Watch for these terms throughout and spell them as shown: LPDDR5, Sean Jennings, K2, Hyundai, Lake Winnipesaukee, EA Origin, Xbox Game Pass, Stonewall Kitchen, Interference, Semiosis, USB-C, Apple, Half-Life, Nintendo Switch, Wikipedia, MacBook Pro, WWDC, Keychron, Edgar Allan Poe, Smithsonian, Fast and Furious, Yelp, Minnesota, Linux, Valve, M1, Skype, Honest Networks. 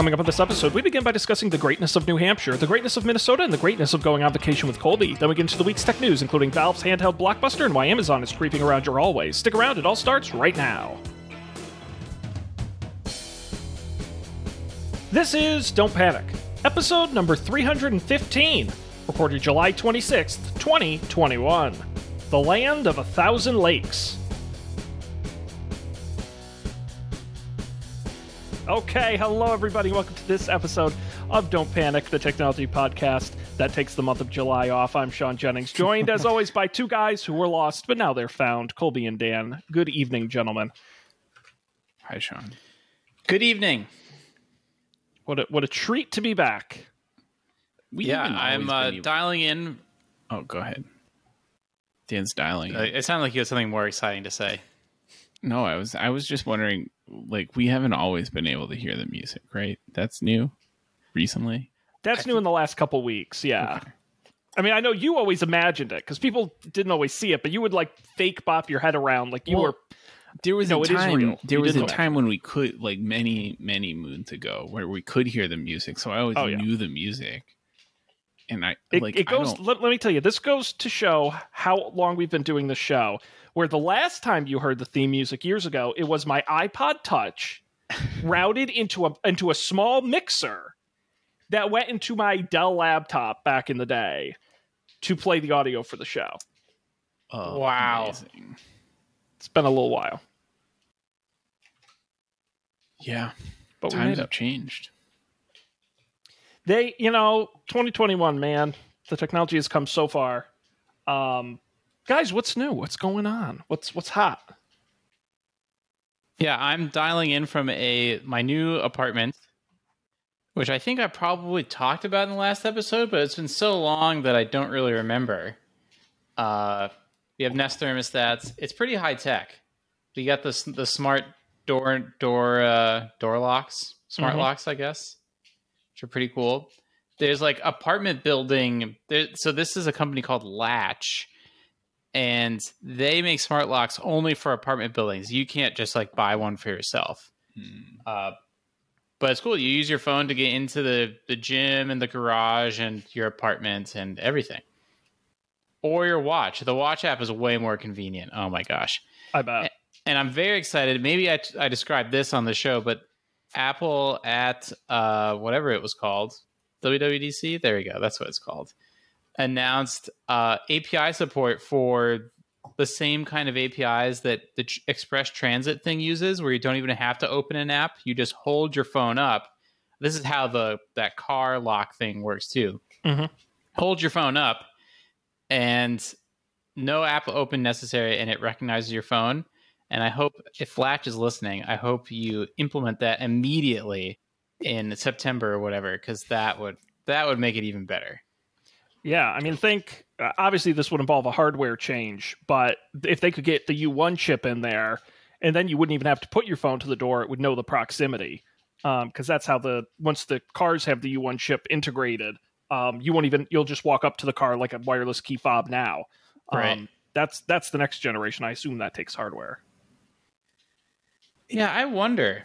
Coming up on this episode, we begin by discussing the greatness of New Hampshire, the greatness of Minnesota, and the greatness of going on vacation with Colby. Then we get into the week's tech news, including Valve's handheld blockbuster and why Amazon is creeping around your hallways. Stick around, it all starts right now. This is Don't Panic, episode number 315, recorded July 26th, 2021. The Land of a Thousand Lakes. Okay, hello everybody, welcome to this episode of Don't Panic, the technology podcast that takes the month of July off. I'm Sean Jennings, joined as always by two guys who were lost, but now they're found, Colby and Dan. Good evening, gentlemen. Hi, Sean. Good evening. What a treat to be back. I'm dialing in. Oh, go ahead. Dan's dialing. It sounded like you had something more exciting to say. No, I was just wondering, like, we haven't always been able to hear the music, right? That's new recently. That's new in the last couple weeks, yeah. Okay. I mean, I know you always imagined it because people didn't always see it, but you would like fake bop your head around like you were. There was a time when we could, like many moons ago, where we could hear the music. So I always knew the music. And let me tell you, this goes to show how long we've been doing the show, where the last time you heard the theme music years ago, it was my iPod Touch routed into a small mixer that went into my Dell laptop back in the day to play the audio for the show. Oh, wow. Amazing. It's been a little while. Yeah. But times have changed. 2021, man, the technology has come so far. Guys, what's new? What's going on? What's hot? Yeah, I'm dialing in from my new apartment, which I think I probably talked about in the last episode, but it's been so long that I don't really remember. We have Nest thermostats. It's pretty high tech. You got the smart door locks, smart locks, I guess, which are pretty cool. There's like apartment building. So this is a company called Latch, and they make smart locks only for apartment buildings. You can't just like buy one for yourself. But it's cool. You use your phone to get into the gym and the garage and your apartment and everything. Or your watch. The watch app is way more convenient. Oh my gosh. I bet. And I'm very excited. Maybe I described this on the show, but Apple at whatever it was called, WWDC, there you go, that's what it's called, announced API support for the same kind of APIs that the Express Transit thing uses, where you don't even have to open an app. You just hold your phone up. This is how that car lock thing works too. Mm-hmm. Hold your phone up. And no app open necessary, and it recognizes your phone. And I hope, if Latch is listening, I hope you implement that immediately in September or whatever, because that would make it even better. Yeah, I mean, obviously this would involve a hardware change, but if they could get the U1 chip in there, and then you wouldn't even have to put your phone to the door, it would know the proximity. Because that's how once the cars have the U1 chip integrated, you'll just walk up to the car like a wireless key fob now. Right. That's the next generation. I assume that takes hardware. Yeah, I wonder.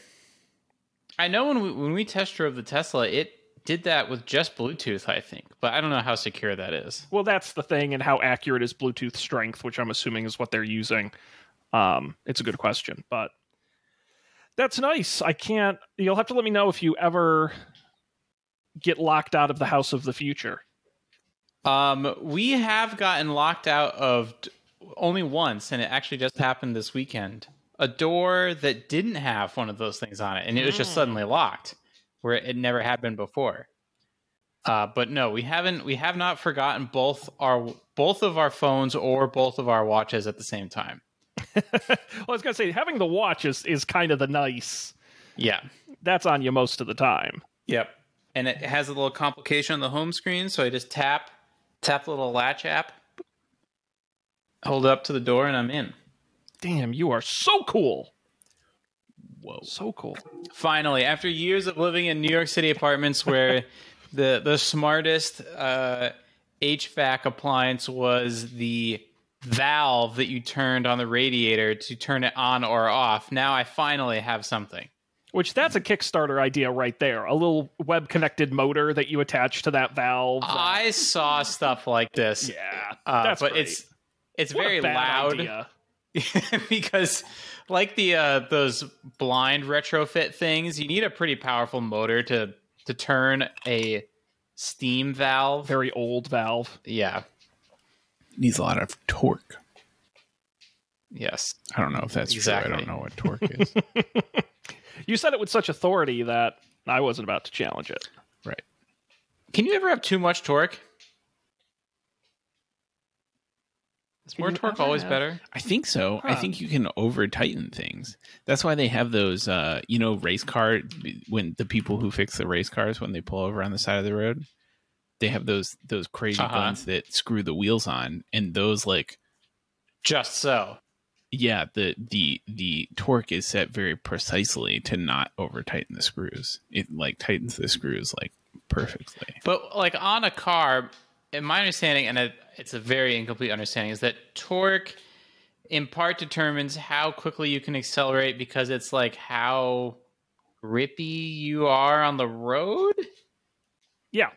I know when we test drove the Tesla, it did that with just Bluetooth, I think. But I don't know how secure that is. Well, that's the thing, and how accurate is Bluetooth strength, which I'm assuming is what they're using. It's a good question, but that's nice. You'll have to let me know if you ever get locked out of the house of the future. We have gotten locked out of only once, and it actually just happened this weekend. A door that didn't have one of those things on it, and it was just suddenly locked, where it never had been before. But no, we have not forgotten both of our phones or both of our watches at the same time. Well, I was gonna say, having the watch is kind of the nice. Yeah, that's on you most of the time. Yep. And it has a little complication on the home screen, so I just tap the little Latch app, hold it up to the door, and I'm in. Damn, you are so cool. Whoa. So cool. Finally, after years of living in New York City apartments where the smartest HVAC appliance was the valve that you turned on the radiator to turn it on or off, now I finally have something. which that's a Kickstarter idea right there. A little web-connected motor that you attach to that valve. I saw stuff like this. Yeah, that's but great. It's what very loud because like the those blind retrofit things, you need a pretty powerful motor to turn a steam valve. Very old valve. Yeah. Needs a lot of torque. Yes. I don't know if that's exactly true. I don't know what torque is. You said it with such authority that I wasn't about to challenge it. Right. Can you ever have too much torque? Is more torque always better? I think so. Huh. I think you can over-tighten things. That's why they have those, race car, when the people who fix the race cars, when they pull over on the side of the road, they have those crazy guns that screw the wheels on, and those, like... Just so. Yeah, the torque is set very precisely to not over-tighten the screws. It, like, tightens the screws, like, perfectly. But, like, on a car... In my understanding, and it's a very incomplete understanding, is that torque in part determines how quickly you can accelerate because it's like how grippy you are on the road? Yeah.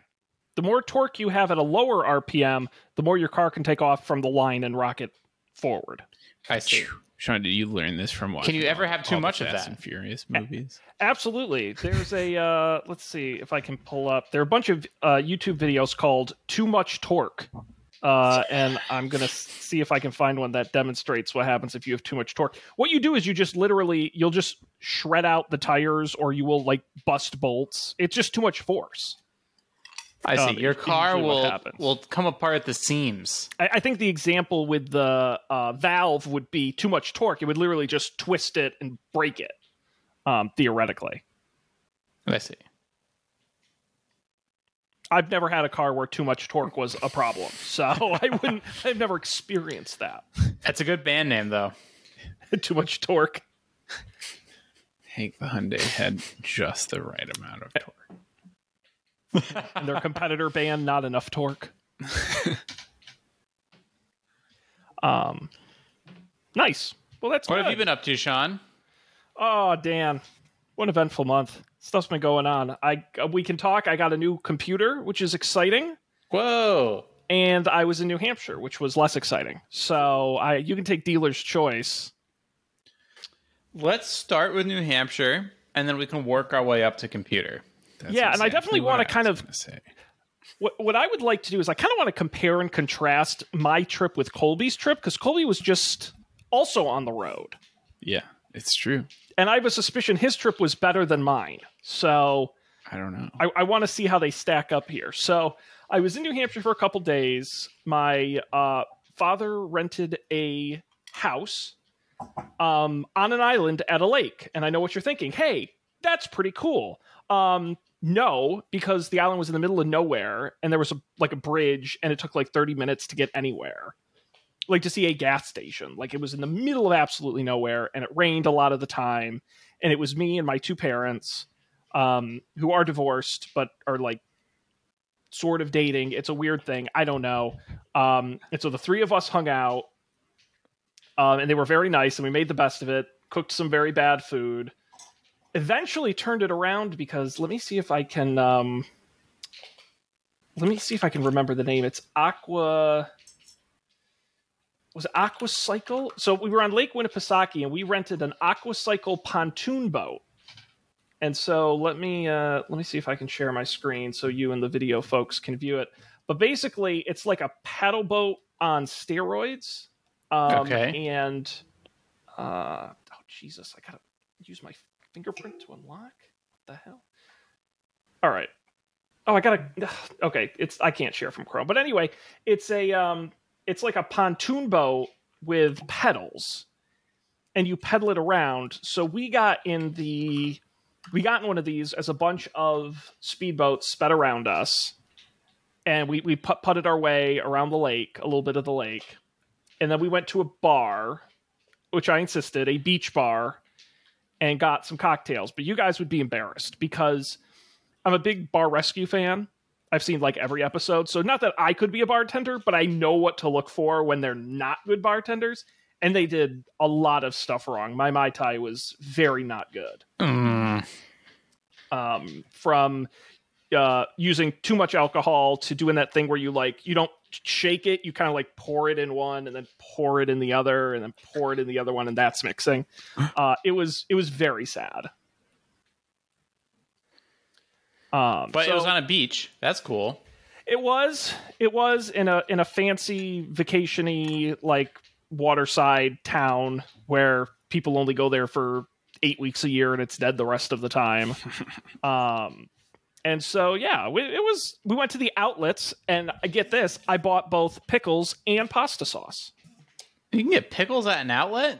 The more torque you have at a lower RPM, the more your car can take off from the line and rocket forward. I see. Sean, did you learn this from watching? Can you ever have too much of that? Fast and Furious movies? Absolutely. There's a let's see if I can pull up. There are a bunch of YouTube videos called "Too Much Torque," and I'm gonna see if I can find one that demonstrates what happens if you have too much torque. What you do is you just literally you'll just shred out the tires, or you will like bust bolts. It's just too much force. I see. Your car will come apart at the seams. I think the example with the valve would be too much torque. It would literally just twist it and break it, theoretically. I see. I've never had a car where too much torque was a problem, so I've never experienced that. That's a good band name, though. Too Much Torque. Hank the Hyundai had just the right amount of torque. And their competitor band, Not Enough Torque. Nice. Well, that's what good. Have you been up to, Sean? Oh, Dan, what an eventful month. Stuff's been going on. We can talk. I got a new computer, which is exciting. Whoa. And I was in New Hampshire, which was less exciting. So you can take dealer's choice. Let's start with New Hampshire, and then we can work our way up to computer. That's yeah, exactly and I definitely want to kind of say what I would like to do is I kind of want to compare and contrast my trip with Colby's trip because Colby was just also on the road. Yeah, it's true. And I have a suspicion his trip was better than mine. So I don't know. I want to see how they stack up here. So I was in New Hampshire for a couple days. My father rented a house on an island at a lake. And I know what you're thinking. Hey, that's pretty cool. No, because the island was in the middle of nowhere and there was a bridge and it took like 30 minutes to get anywhere. Like to see a gas station. Like it was in the middle of absolutely nowhere and it rained a lot of the time. And it was me and my two parents, who are divorced, but are like sort of dating. It's a weird thing. I don't know. And so the three of us hung out, and they were very nice and we made the best of it. Cooked some very bad food. Eventually turned it around because let me see if I can remember the name. It's Aqua Cycle. So we were on Lake Winnipesaukee and we rented an Aqua Cycle pontoon boat. And so let me see if I can share my screen so you and the video folks can view it. But basically it's like a paddle boat on steroids. Okay. And oh Jesus, I gotta use my fingerprint to unlock? What the hell? All right. Oh, okay, I can't share from Chrome. But anyway, it's a it's like a pontoon boat with pedals. And you pedal it around. So we got in one of these as a bunch of speedboats sped around us. And we putted our way around the lake, a little bit of the lake. And then we went to a bar, which I insisted, a beach bar. And got some cocktails. But you guys would be embarrassed because I'm a big Bar Rescue fan. I've seen like every episode. So not that I could be a bartender, but I know what to look for when they're not good bartenders. And they did a lot of stuff wrong. My Mai Tai was very not good. From using too much alcohol to doing that thing where you like, you don't shake it, you kind of like pour it in one and then pour it in the other and then pour it in the other one, and that's mixing. It was very sad. But it was on a beach. That's cool. It was in a fancy vacation-y like waterside town where people only go there for 8 weeks a year and it's dead the rest of the time. And so, yeah, we went to the outlets, and I get this. I bought both pickles and pasta sauce. You can get pickles at an outlet?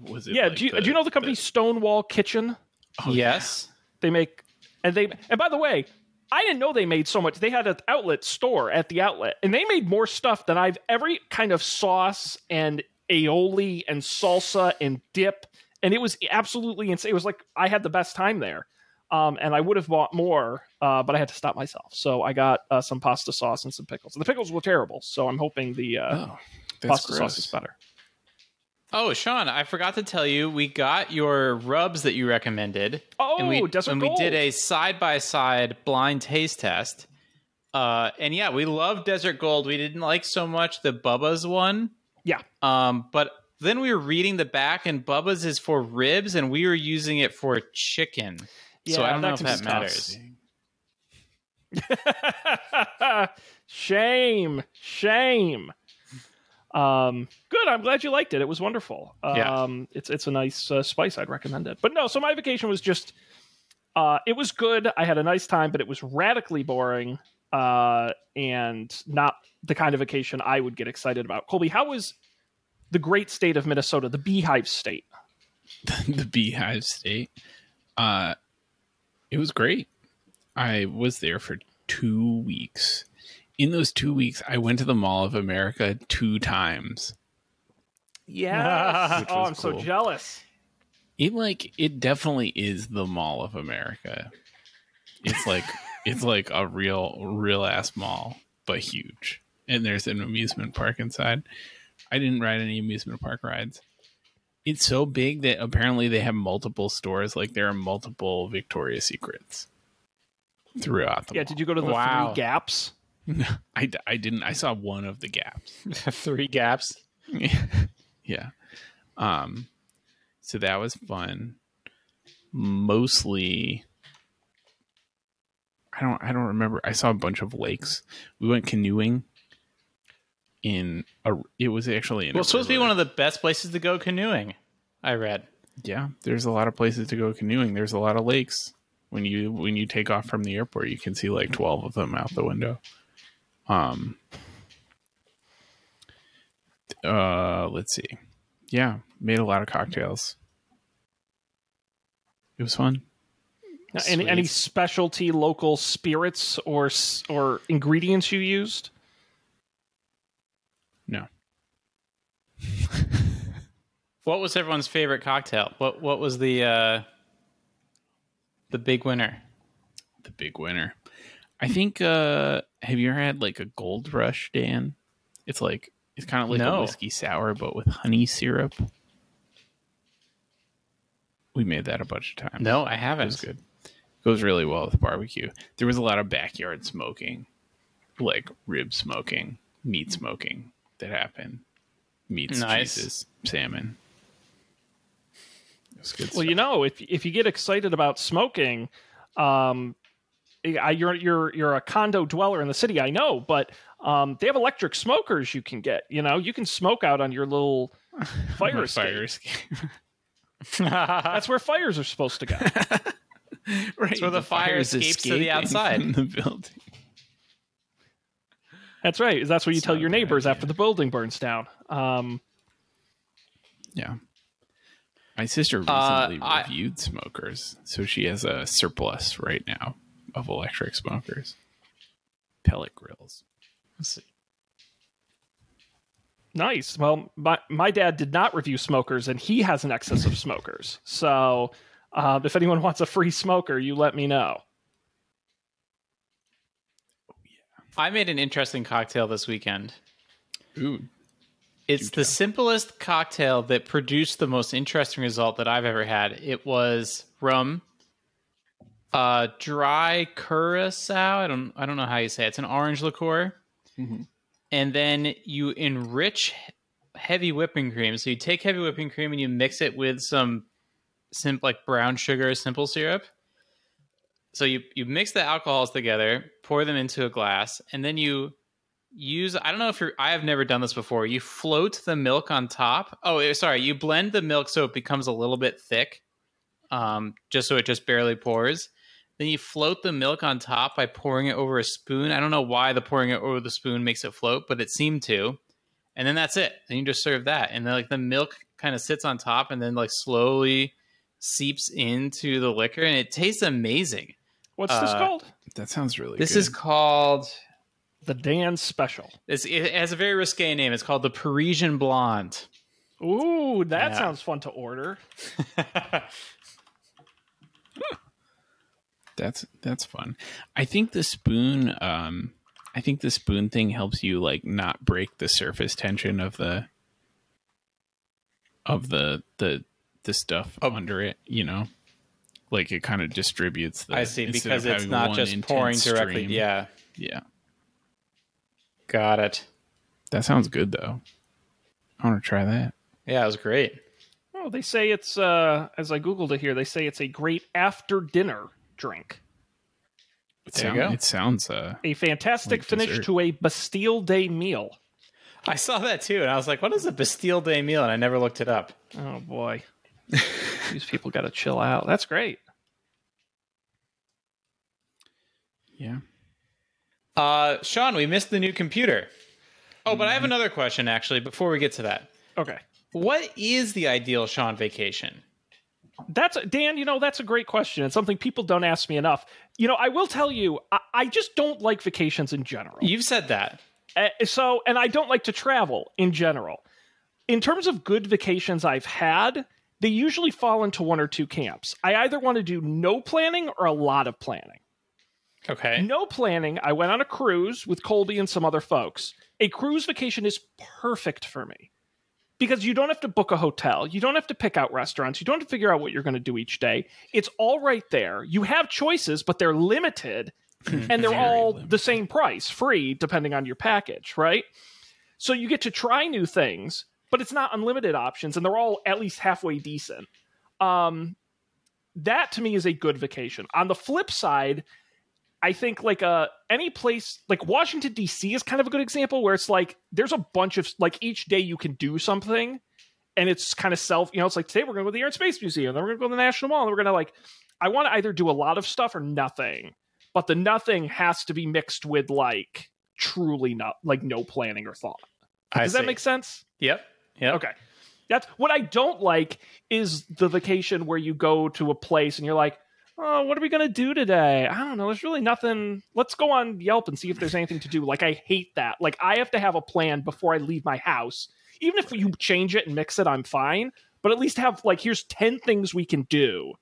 Was it? Yeah. Like do you know the company Stonewall Kitchen? Oh, yes. Yeah. They make, and by the way, I didn't know they made so much. They had an outlet store at the outlet, and they made more stuff than I've every kind of sauce and aioli and salsa and dip. And it was absolutely insane. It was like, I had the best time there. And I would have bought more, but I had to stop myself. So I got some pasta sauce and some pickles. The pickles were terrible, so I'm hoping the pasta sauce is better. Oh, Sean, I forgot to tell you, we got your rubs that you recommended. Oh, we did a side-by-side blind taste test. And yeah, we love Desert Gold. We didn't like so much the Bubba's one. Yeah. But then we were reading the back, and Bubba's is for ribs, and we were using it for chicken. Yeah, so I don't know if that matters. Shame. Good. I'm glad you liked it. It was wonderful. It's a nice spice. I'd recommend it. But no, so my vacation was just, it was good. I had a nice time, but it was radically boring and not the kind of vacation I would get excited about. Colby, how was the great state of Minnesota, the Beehive State? The Beehive State. It was great. I was there for 2 weeks. In those 2 weeks, I went to the Mall of America 2 times. Yeah. Oh, I'm cool. So jealous. It definitely is the Mall of America. It's like it's like a real ass mall, but huge. And there's an amusement park inside. I didn't ride any amusement park rides. It's so big that apparently they have multiple stores. Like there are multiple Victoria's Secrets throughout the mall. Yeah, did you go to the three Gaps? No, I didn't. I saw one of the Gaps. 3 Gaps? Yeah. So that was fun. Mostly, I don't remember. I saw a bunch of lakes. We went canoeing. It was actually in. Well, it's supposed to be one of the best places to go canoeing, I read. Yeah, there's a lot of places to go canoeing. There's a lot of lakes. When you take off from the airport, you can see like 12 of them out the window. Let's see. Yeah, made a lot of cocktails. It was fun. Now, any specialty local spirits or ingredients you used? No. What was everyone's favorite cocktail? What was the big winner? The big winner. I think have you ever had like a Gold Rush, Dan? It's kind of like a whiskey sour but with honey syrup. We made that a bunch of times. No, I haven't. It was good. Goes really well with barbecue. There was a lot of backyard smoking. Like rib smoking, meat smoking. That happened. Meats, nice. Cheeses, salmon. It was good stuff. You know, if you get excited about smoking, you're a condo dweller in the city, I know, but they have electric smokers you can get. You know, you can smoke out on your little fire escape. That's where fires are supposed to go. Right, that's where the fire escapes to the outside in the building. That's right. That's what you tell your neighbors after the building burns down. Yeah. My sister recently reviewed smokers, so she has a surplus right now of electric smokers. Pellet grills. Let's see. Nice. Well, my dad did not review smokers, and he has an excess of smokers. So if anyone wants a free smoker, you let me know. I made an interesting cocktail this weekend. Ooh. It's the simplest cocktail that produced the most interesting result that I've ever had. It was rum, dry curacao. I don't know how you say it. It's an orange liqueur. Mm-hmm. And then you enrich heavy whipping cream. So you take heavy whipping cream and you mix it with some like brown sugar, simple syrup. So you mix the alcohols together, pour them into a glass, and then you use, I don't know if you're, I have never done this before. You float the milk on top. Oh, sorry. You blend the milk so it becomes a little bit thick, just so it just barely pours. Then you float the milk on top by pouring it over a spoon. I don't know why the pouring it over the spoon makes it float, but it seemed to. And then that's it. Then you just serve that. And then like the milk kind of sits on top and then like slowly seeps into the liquor and it tastes amazing. What's this called? That sounds really good. This is called the Dan Special. It has a very risque name. It's called the Parisian Blonde. Ooh, that sounds fun to order. That's fun. I think the spoon thing helps you like not break the surface tension of the stuff under it, you know? Like it kind of distributes the, I see, because it's not just pouring directly. Yeah. Yeah. Got it. That sounds good though. I want to try that. Yeah, it was great. Well, they say it's as I Googled it here, they say it's a great after dinner drink. It sounds a fantastic like finish dessert to a Bastille Day meal. I saw that too, and I was like, "What is a Bastille Day meal?" And I never looked it up. Oh boy, these people got to chill out. That's great. Yeah, Sean, we missed the new computer. Oh, but I have another question actually. Before we get to that, okay, what is the ideal Sean vacation? That's Dan, you know, that's a great question. It's something people don't ask me enough. You know, I will tell you, I just don't like vacations in general. You've said that. And I don't like to travel in general. In terms of good vacations I've had, they usually fall into one or two camps. I either want to do no planning or a lot of planning. Okay. No planning. I went on a cruise with Colby and some other folks. A cruise vacation is perfect for me. Because you don't have to book a hotel. You don't have to pick out restaurants. You don't have to figure out what you're going to do each day. It's all right there. You have choices, but they're limited. And they're all limited. The same price, free, depending on your package, right? So you get to try new things, but it's not unlimited options. And they're all at least halfway decent. That, to me, is a good vacation. On the flip side, I think like any place like Washington, D.C. is kind of a good example where it's like there's a bunch of like each day you can do something and it's kind of it's like today we're going to go to the Air and Space Museum. Then we're going to go to the National Mall. And we're going to I want to either do a lot of stuff or nothing, but the nothing has to be mixed with like truly not like no planning or thought. Does that make sense? Yep. Yeah. Okay. That's what I don't like is the vacation where you go to a place and you're like, oh, what are we going to do today? I don't know. There's really nothing. Let's go on Yelp and see if there's anything to do. Like, I hate that. Like, I have to have a plan before I leave my house. Even if you change it and mix it, I'm fine. But at least have, like, here's 10 things we can do.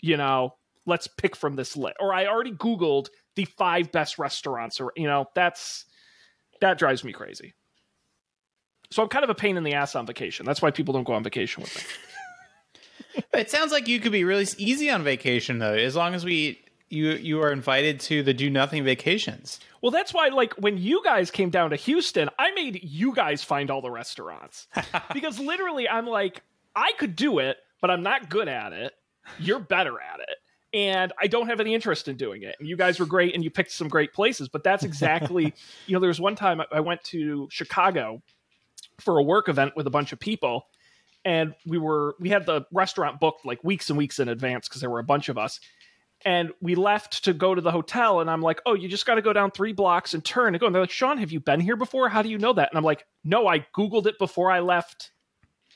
You know, let's pick from this list. Or I already Googled the 5 best restaurants. Or, you know, that drives me crazy. So I'm kind of a pain in the ass on vacation. That's why people don't go on vacation with me. It sounds like you could be really easy on vacation, though, as long as you are invited to the do nothing vacations. Well, that's why, like, when you guys came down to Houston, I made you guys find all the restaurants because literally I'm like, I could do it, but I'm not good at it. You're better at it. And I don't have any interest in doing it. And you guys were great and you picked some great places. But that's exactly, you know, there was one time I went to Chicago for a work event with a bunch of people. And we had the restaurant booked like weeks and weeks in advance because there were a bunch of us. And we left to go to the hotel. And I'm like, oh, you just got to go down 3 blocks and turn and go. And they're like, Sean, have you been here before? How do you know that? And I'm like, no, I Googled it before I left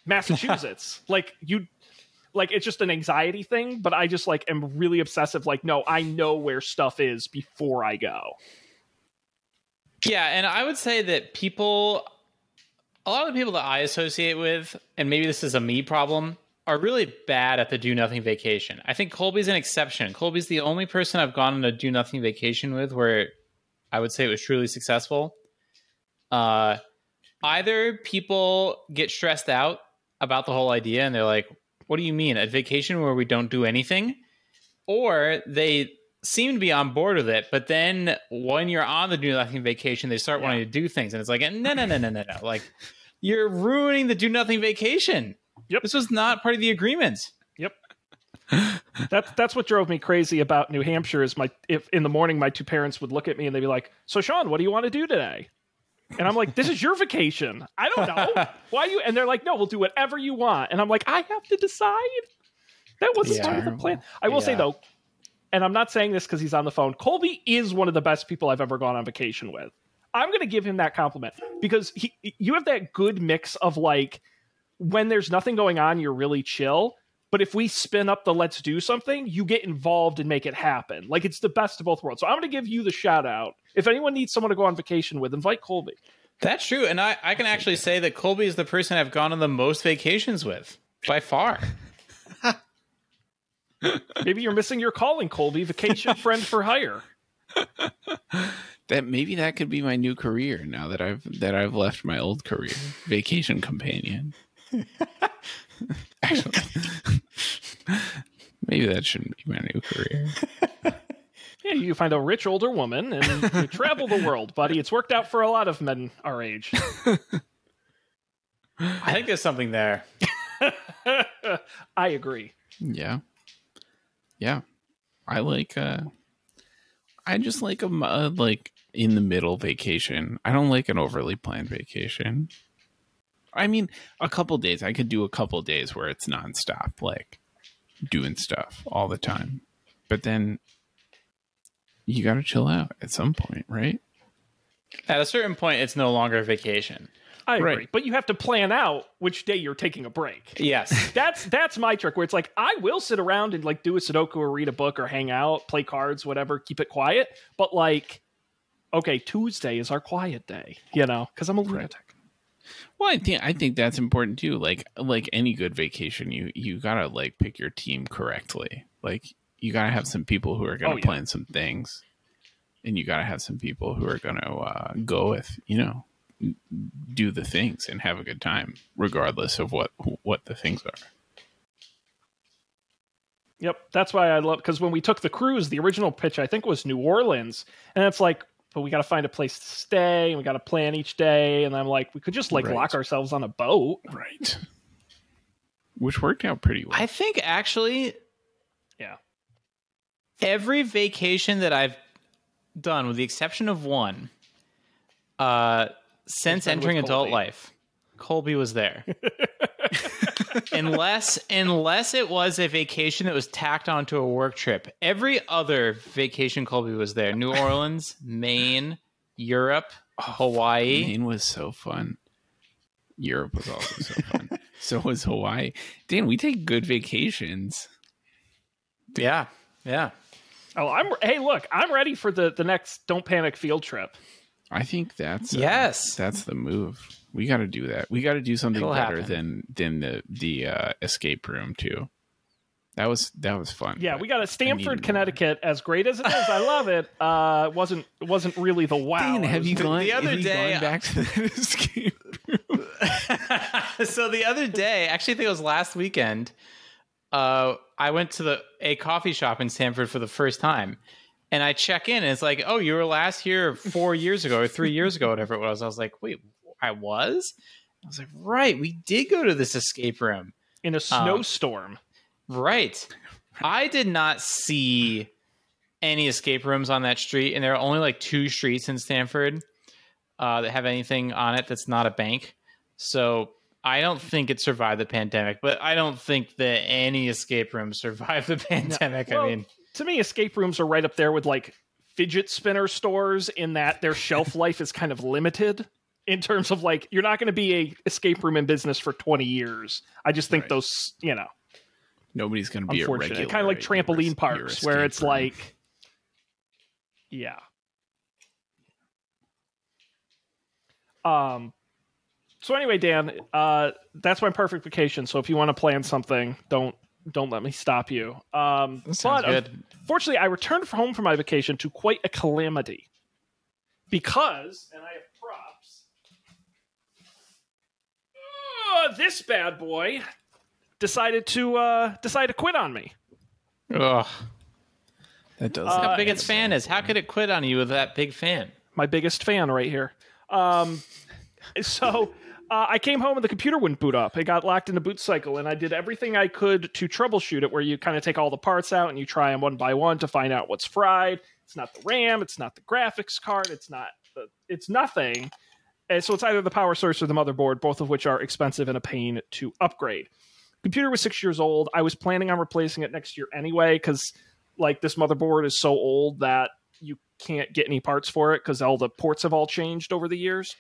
Massachusetts. It's just an anxiety thing. But I just like am really obsessive. Like, no, I know where stuff is before I go. Yeah. And I would say that a lot of the people that I associate with, and maybe this is a me problem, are really bad at the do-nothing vacation. I think Colby's an exception. Colby's the only person I've gone on a do-nothing vacation with where I would say it was truly successful. either people get stressed out about the whole idea and they're like, what do you mean, a vacation where we don't do anything? Or they seem to be on board with it, but then when you're on the do nothing vacation, they start wanting to do things, and it's like, no. Like, you're ruining the do nothing vacation. Yep. This was not part of the agreement. Yep. That's what drove me crazy about New Hampshire is if in the morning my two parents would look at me and they'd be like, so Sean, what do you want to do today? And I'm like, this is your vacation. I don't know. Why you? And they're like, no, we'll do whatever you want. And I'm like, I have to decide. That wasn't part of the plan. I will say, though, and I'm not saying this because he's on the phone, Colby is one of the best people I've ever gone on vacation with. I'm going to give him that compliment because you have that good mix of, like, when there's nothing going on, you're really chill. But if we spin up the let's do something, you get involved and make it happen. Like, it's the best of both worlds. So I'm going to give you the shout out. If anyone needs someone to go on vacation with, invite Colby. That's true. And I can actually say that Colby is the person I've gone on the most vacations with by far. Maybe you're missing your calling, Colby. Vacation friend for hire. That could be my new career now that I've left my old career. Vacation companion. Actually, maybe that shouldn't be my new career. Yeah, you find a rich older woman and you travel the world, buddy. It's worked out for a lot of men our age. I think there's something there. I agree. Yeah. Yeah, I like. I just like a in the middle vacation. I don't like an overly planned vacation. I mean, a couple days. I could do a couple days where it's nonstop, like doing stuff all the time. But then you got to chill out at some point, right? At a certain point, it's no longer a vacation. I agree, right. But you have to plan out which day you're taking a break. Yes. That's my trick, where it's like, I will sit around and like do a Sudoku or read a book or hang out, play cards, whatever, keep it quiet. But like, okay, Tuesday is our quiet day, you know, because I'm a lunatic. Well, I think that's important too. Like any good vacation, you got to like pick your team correctly. Like you got to have some people who are going to plan some things, and you got to have some people who are going to go with, you know, do the things and have a good time regardless of what the things are. Yep. That's why I love, because when we took the cruise, the original pitch I think was New Orleans, and it's like, but we got to find a place to stay and we got to plan each day, and I'm like, we could just like lock ourselves on a boat, right? Which worked out pretty well, I think. Actually, yeah, every vacation that I've done, with the exception of one, since entering adult life, Colby was there. Unless it was a vacation that was tacked onto a work trip. Every other vacation, Colby was there. New Orleans, Maine, Europe, Hawaii. Maine was so fun. Europe was also so fun. So was Hawaii. Dan, we take good vacations. Yeah, yeah. Oh, I'm ready for the next Don't Panic field trip. I think that's that's the move. We got to do that. We got to do something better than the escape room too. That was fun. Yeah, we got a Stamford, Connecticut. More. As great as it is, I love it. Wasn't really the wow. Dan, have you gone the other day back to the escape room? So the other day, actually, I think it was last weekend. I went to a coffee shop in Stamford for the first time. And I check in, and it's like, oh, you were last here 4 years ago or 3 years ago, whatever it was. I was like, wait, I was? I was like, right, we did go to this escape room. In a snowstorm. Right. I did not see any escape rooms on that street, and there are only like two streets in Stamford that have anything on it that's not a bank. So I don't think it survived the pandemic, but I don't think that any escape room survived the pandemic. No. Well, I mean... To me, escape rooms are right up there with like fidget spinner stores, in that their shelf life is kind of limited in terms of like, you're not going to be a escape room in business for 20 years. I just think those, you know, nobody's going to be a regular. Kind of like trampoline parks where it's like, yeah. So anyway, Dan, that's my perfect vacation. So if you want to plan something, don't let me stop you. But good. Fortunately, I returned home from my vacation to quite a calamity, because, and I have props, this bad boy decided to quit on me. Ugh. That does. How big its fan is? How could it quit on you with that big fan? My biggest fan right here. I came home and the computer wouldn't boot up. It got locked in a boot cycle, and I did everything I could to troubleshoot it, where you kind of take all the parts out and you try them one by one to find out what's fried. It's not the RAM. It's not the graphics card. It's nothing. And so it's either the power source or the motherboard, both of which are expensive and a pain to upgrade. Computer was 6 years old. I was planning on replacing it next year anyway, because like this motherboard is so old that you can't get any parts for it because all the ports have all changed over the years.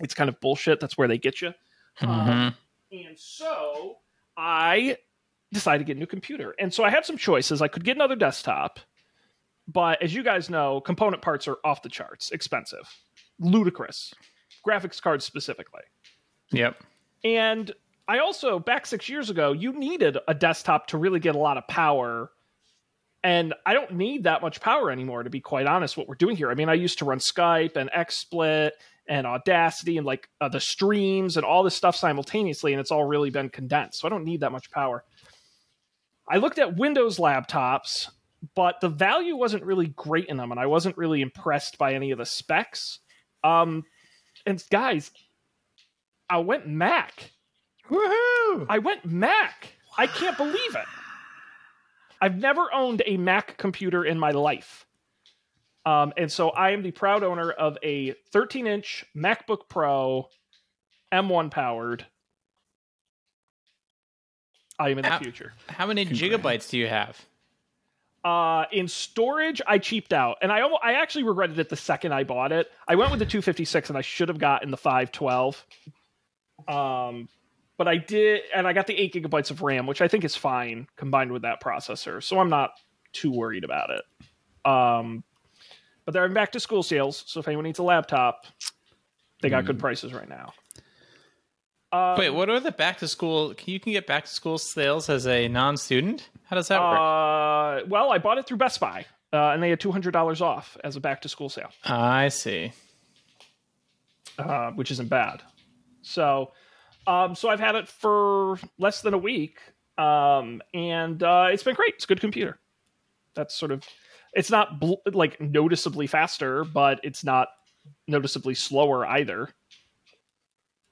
It's kind of bullshit. That's where they get you. Mm-hmm. And so I decided to get a new computer. And so I had some choices. I could get another desktop, but as you guys know, component parts are off the charts, expensive, ludicrous, graphics cards specifically. Yep. And I also, back 6 years ago, you needed a desktop to really get a lot of power. And I don't need that much power anymore, to be quite honest, what we're doing here. I mean, I used to run Skype and XSplit and Audacity and like the streams and all this stuff simultaneously, and it's all really been condensed. So I don't need that much power. I looked at Windows laptops, but the value wasn't really great in them, and I wasn't really impressed by any of the specs. And guys, I went Mac. Woohoo! I went Mac. I can't believe it. I've never owned a Mac computer in my life. And so I am the proud owner of a 13-inch MacBook Pro, M1 powered. I am in the future. How many gigabytes do you have? In storage, I cheaped out. And I actually regretted it the second I bought it. I went with the 256, and I should have gotten the 512. But I did, and I got the 8 gigabytes of RAM, which I think is fine combined with that processor. So I'm not too worried about it. But they're in back to school sales. So if anyone needs a laptop, they got good prices right now. Wait, what are the back to school? You can get back to school sales as a non-student? How does that work? Well, I bought it through Best Buy, and they had $200 off as a back to school sale. I see. Which isn't bad. So I've had it for less than a week, and it's been great. It's a good computer. That's sort of, it's not like noticeably faster, but it's not noticeably slower either.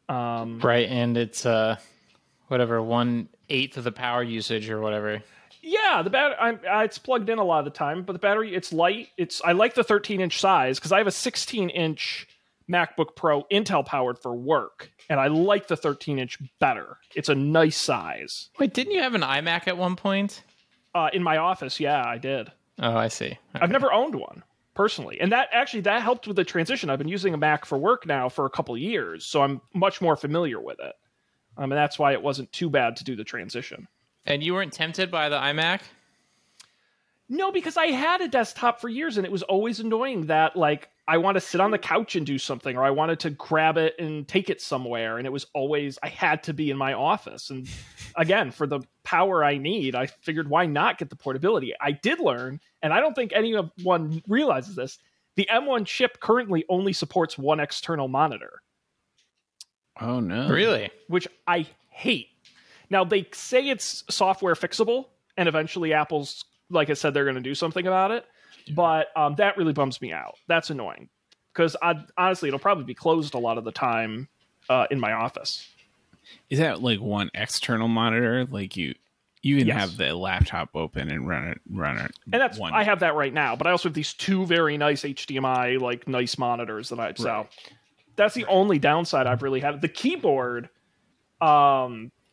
Right, and it's 1/8 of the power usage or whatever. Yeah, the battery. It's plugged in a lot of the time, but the battery, it's light. I like the 13-inch size because I have a 16-inch. MacBook Pro Intel powered for work, and I like the 13-inch better. It's a nice size. Wait, didn't you have an iMac at one point? In my office, yeah, I did. Oh, I see. Okay. I've never owned one personally, and that helped with the transition. I've been using a Mac for work now for a couple years, so I'm much more familiar with it, and that's why it wasn't too bad to do the transition. And you weren't tempted by the iMac? No, because I had a desktop for years, and it was always annoying that, like, I want to sit on the couch and do something, or I wanted to grab it and take it somewhere, and it was always, I had to be in my office. And again, for the power I need, I figured, why not get the portability? I did learn, and I don't think anyone realizes this, the M1 chip currently only supports one external monitor. Oh, no. Really? Which I hate. Now, they say it's software fixable, and eventually Apple's, like I said, they're going to do something about it, but that really bums me out. That's annoying because honestly, it'll probably be closed a lot of the time in my office. Is that like one external monitor? Like you can have the laptop open and run it. And that's one. I have that right now, but I also have these two very nice HDMI like nice monitors that I sell. That's the only downside I've really had. The keyboard,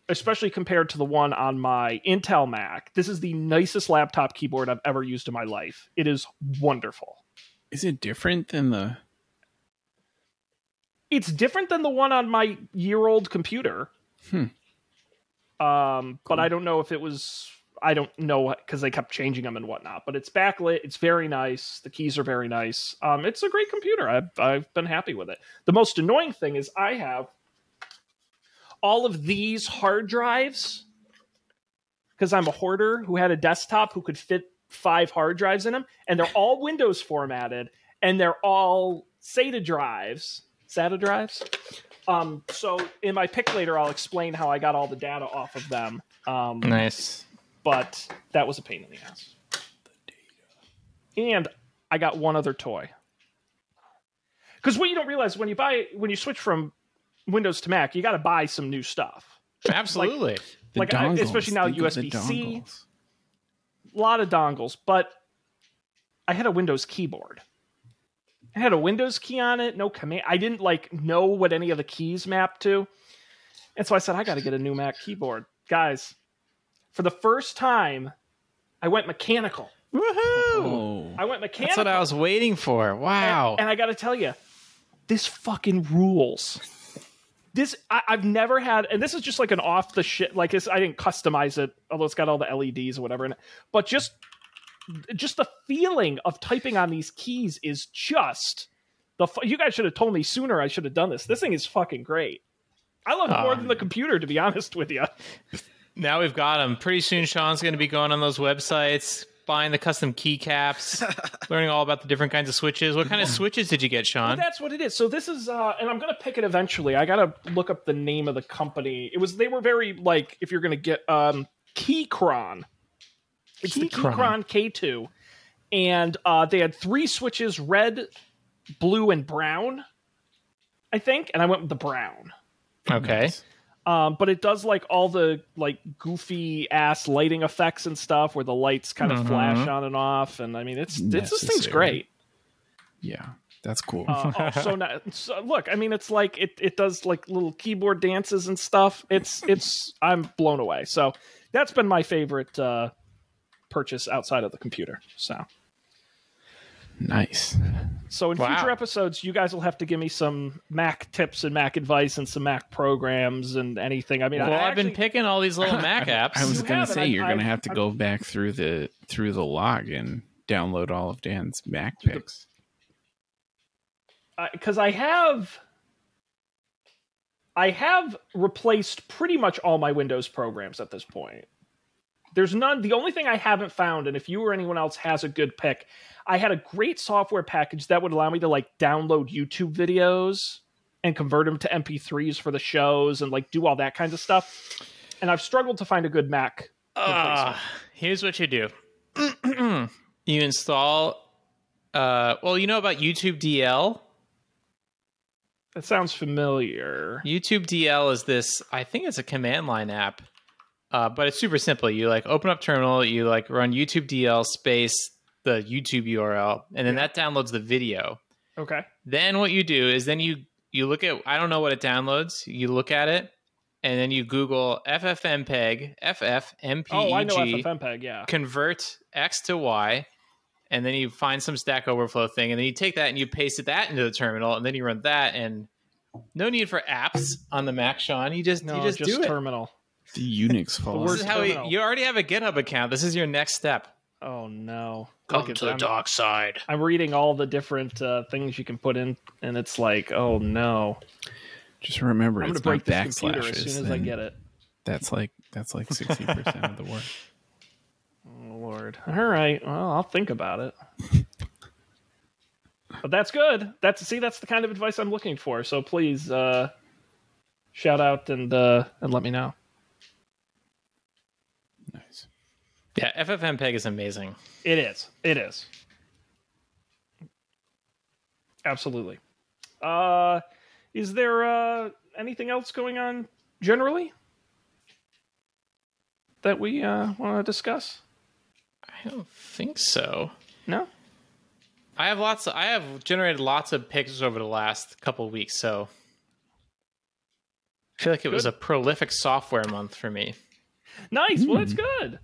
especially compared to the one on my Intel Mac. This is the nicest laptop keyboard I've ever used in my life. It is wonderful. Is it different than the... It's different than the one on my year-old computer. But I don't know if it was... I don't know, because they kept changing them and whatnot. But it's backlit. It's very nice. The keys are very nice. It's a great computer. I've been happy with it. The most annoying thing is I have... all of these hard drives, because I'm a hoarder who had a desktop who could fit 5 hard drives in them, and they're all Windows formatted, and they're all SATA drives. So in my pick later, I'll explain how I got all the data off of them. Nice. But that was a pain in the ass. And I got one other toy. Because what you don't realize when you switch from Windows to Mac, you got to buy some new stuff. Absolutely. Like dongles, especially now USB-C. A lot of dongles, but I had a Windows keyboard. It had a Windows key on it, no command. I didn't know what any of the keys mapped to. And so I said, I got to get a new Mac keyboard. Guys, for the first time, I went mechanical. Woohoo! Oh, I went mechanical. That's what I was waiting for. Wow. And I got to tell you, this fucking rules. This, I've never had, and this is just an off the shit. I didn't customize it, although it's got all the LEDs or whatever in it. But just the feeling of typing on these keys is just you guys should have told me sooner. I should have done this. This thing is fucking great. I love it more than the computer, to be honest with you. Now we've got them. Pretty soon, Sean's going to be going on those websites, buying the custom keycaps, learning all about the different kinds of switches. What kind of switches did you get, Sean? Well, that's what it is. So this is, and I'm going to pick it eventually. I got to look up the name of the company. They were very, if you're going to get Keychron. It's the Keychron K2, and they had three switches, red, blue, and brown, I think, and I went with the brown. Okay. Nice. But it does, all the, goofy-ass lighting effects and stuff where the lights kind of flash on and off, and, this thing's great. Yeah, that's cool. So, look, it's it does, little keyboard dances and stuff. I'm blown away. So that's been my favorite purchase outside of the computer. So nice. So in future episodes, you guys will have to give me some Mac tips and Mac advice and some Mac programs and anything. I've been picking all these little Mac apps. I was going to say you're going to have to go back through the log and download all of Dan's Mac picks. Because I have replaced pretty much all my Windows programs at this point. There's none. The only thing I haven't found, and if you or anyone else has a good pick, I had a great software package that would allow me to download YouTube videos and convert them to MP3s for the shows and do all that kinds of stuff. And I've struggled to find a good Mac replacement. Here's what you do. You install. You know about YouTube DL? That sounds familiar. YouTube DL is this. I think it's a command line app. But it's super simple. You open up terminal, you run YouTube DL space the YouTube URL, and then that downloads the video. Okay. Then what you do is then you look at, I don't know what it downloads. You look at it, and then you Google FFmpeg. Oh, I know FFmpeg. Yeah. Convert X to Y, and then you find some Stack Overflow thing, and then you take that and you paste that into the terminal, and then you run that. And no need for apps on the Mac, Sean. You just do it. Terminal. The Unix falls. This is how you already have a GitHub account. This is your next step. Oh, no. Come to the dark side. I'm reading all the different things you can put in, and it's oh, no. Just remember, I'm going to break this computer as soon as I get it. That's 60% of the work. Oh, Lord. All right. Well, I'll think about it. But that's good. That's the kind of advice I'm looking for. So please shout out and let me know. Nice. Yeah, FFmpeg is amazing. It is. Absolutely. Is there anything else going on generally that we want to discuss? I don't think so. No? I have generated lots of pictures over the last couple of weeks, so I feel like it was a prolific software month for me. Nice. Well, that's good.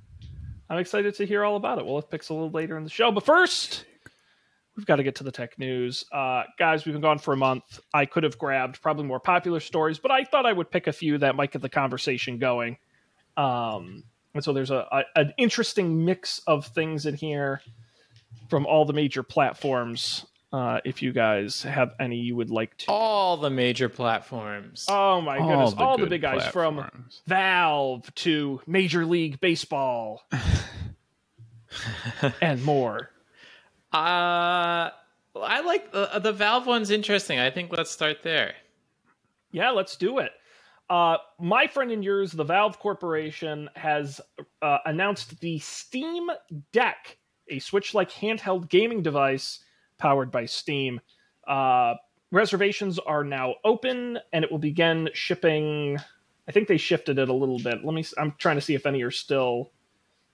I'm excited to hear all about it. We'll have picks a little later in the show. But first, we've got to get to the tech news. Guys, we've been gone for a month. I could have grabbed probably more popular stories, but I thought I would pick a few that might get the conversation going. And so there's an interesting mix of things in here from all the major platforms. If you guys have any you would like to. All the major platforms. Oh, my goodness. All the big guys platforms. From Valve to Major League Baseball and more. I like the Valve one's interesting. I think let's start there. Yeah, let's do it. My friend and yours, the Valve Corporation, has announced the Steam Deck, a Switch-like handheld gaming device powered by Steam. Reservations are now open, and it will begin shipping. I think they shifted it a little bit. I'm trying to see if any are still.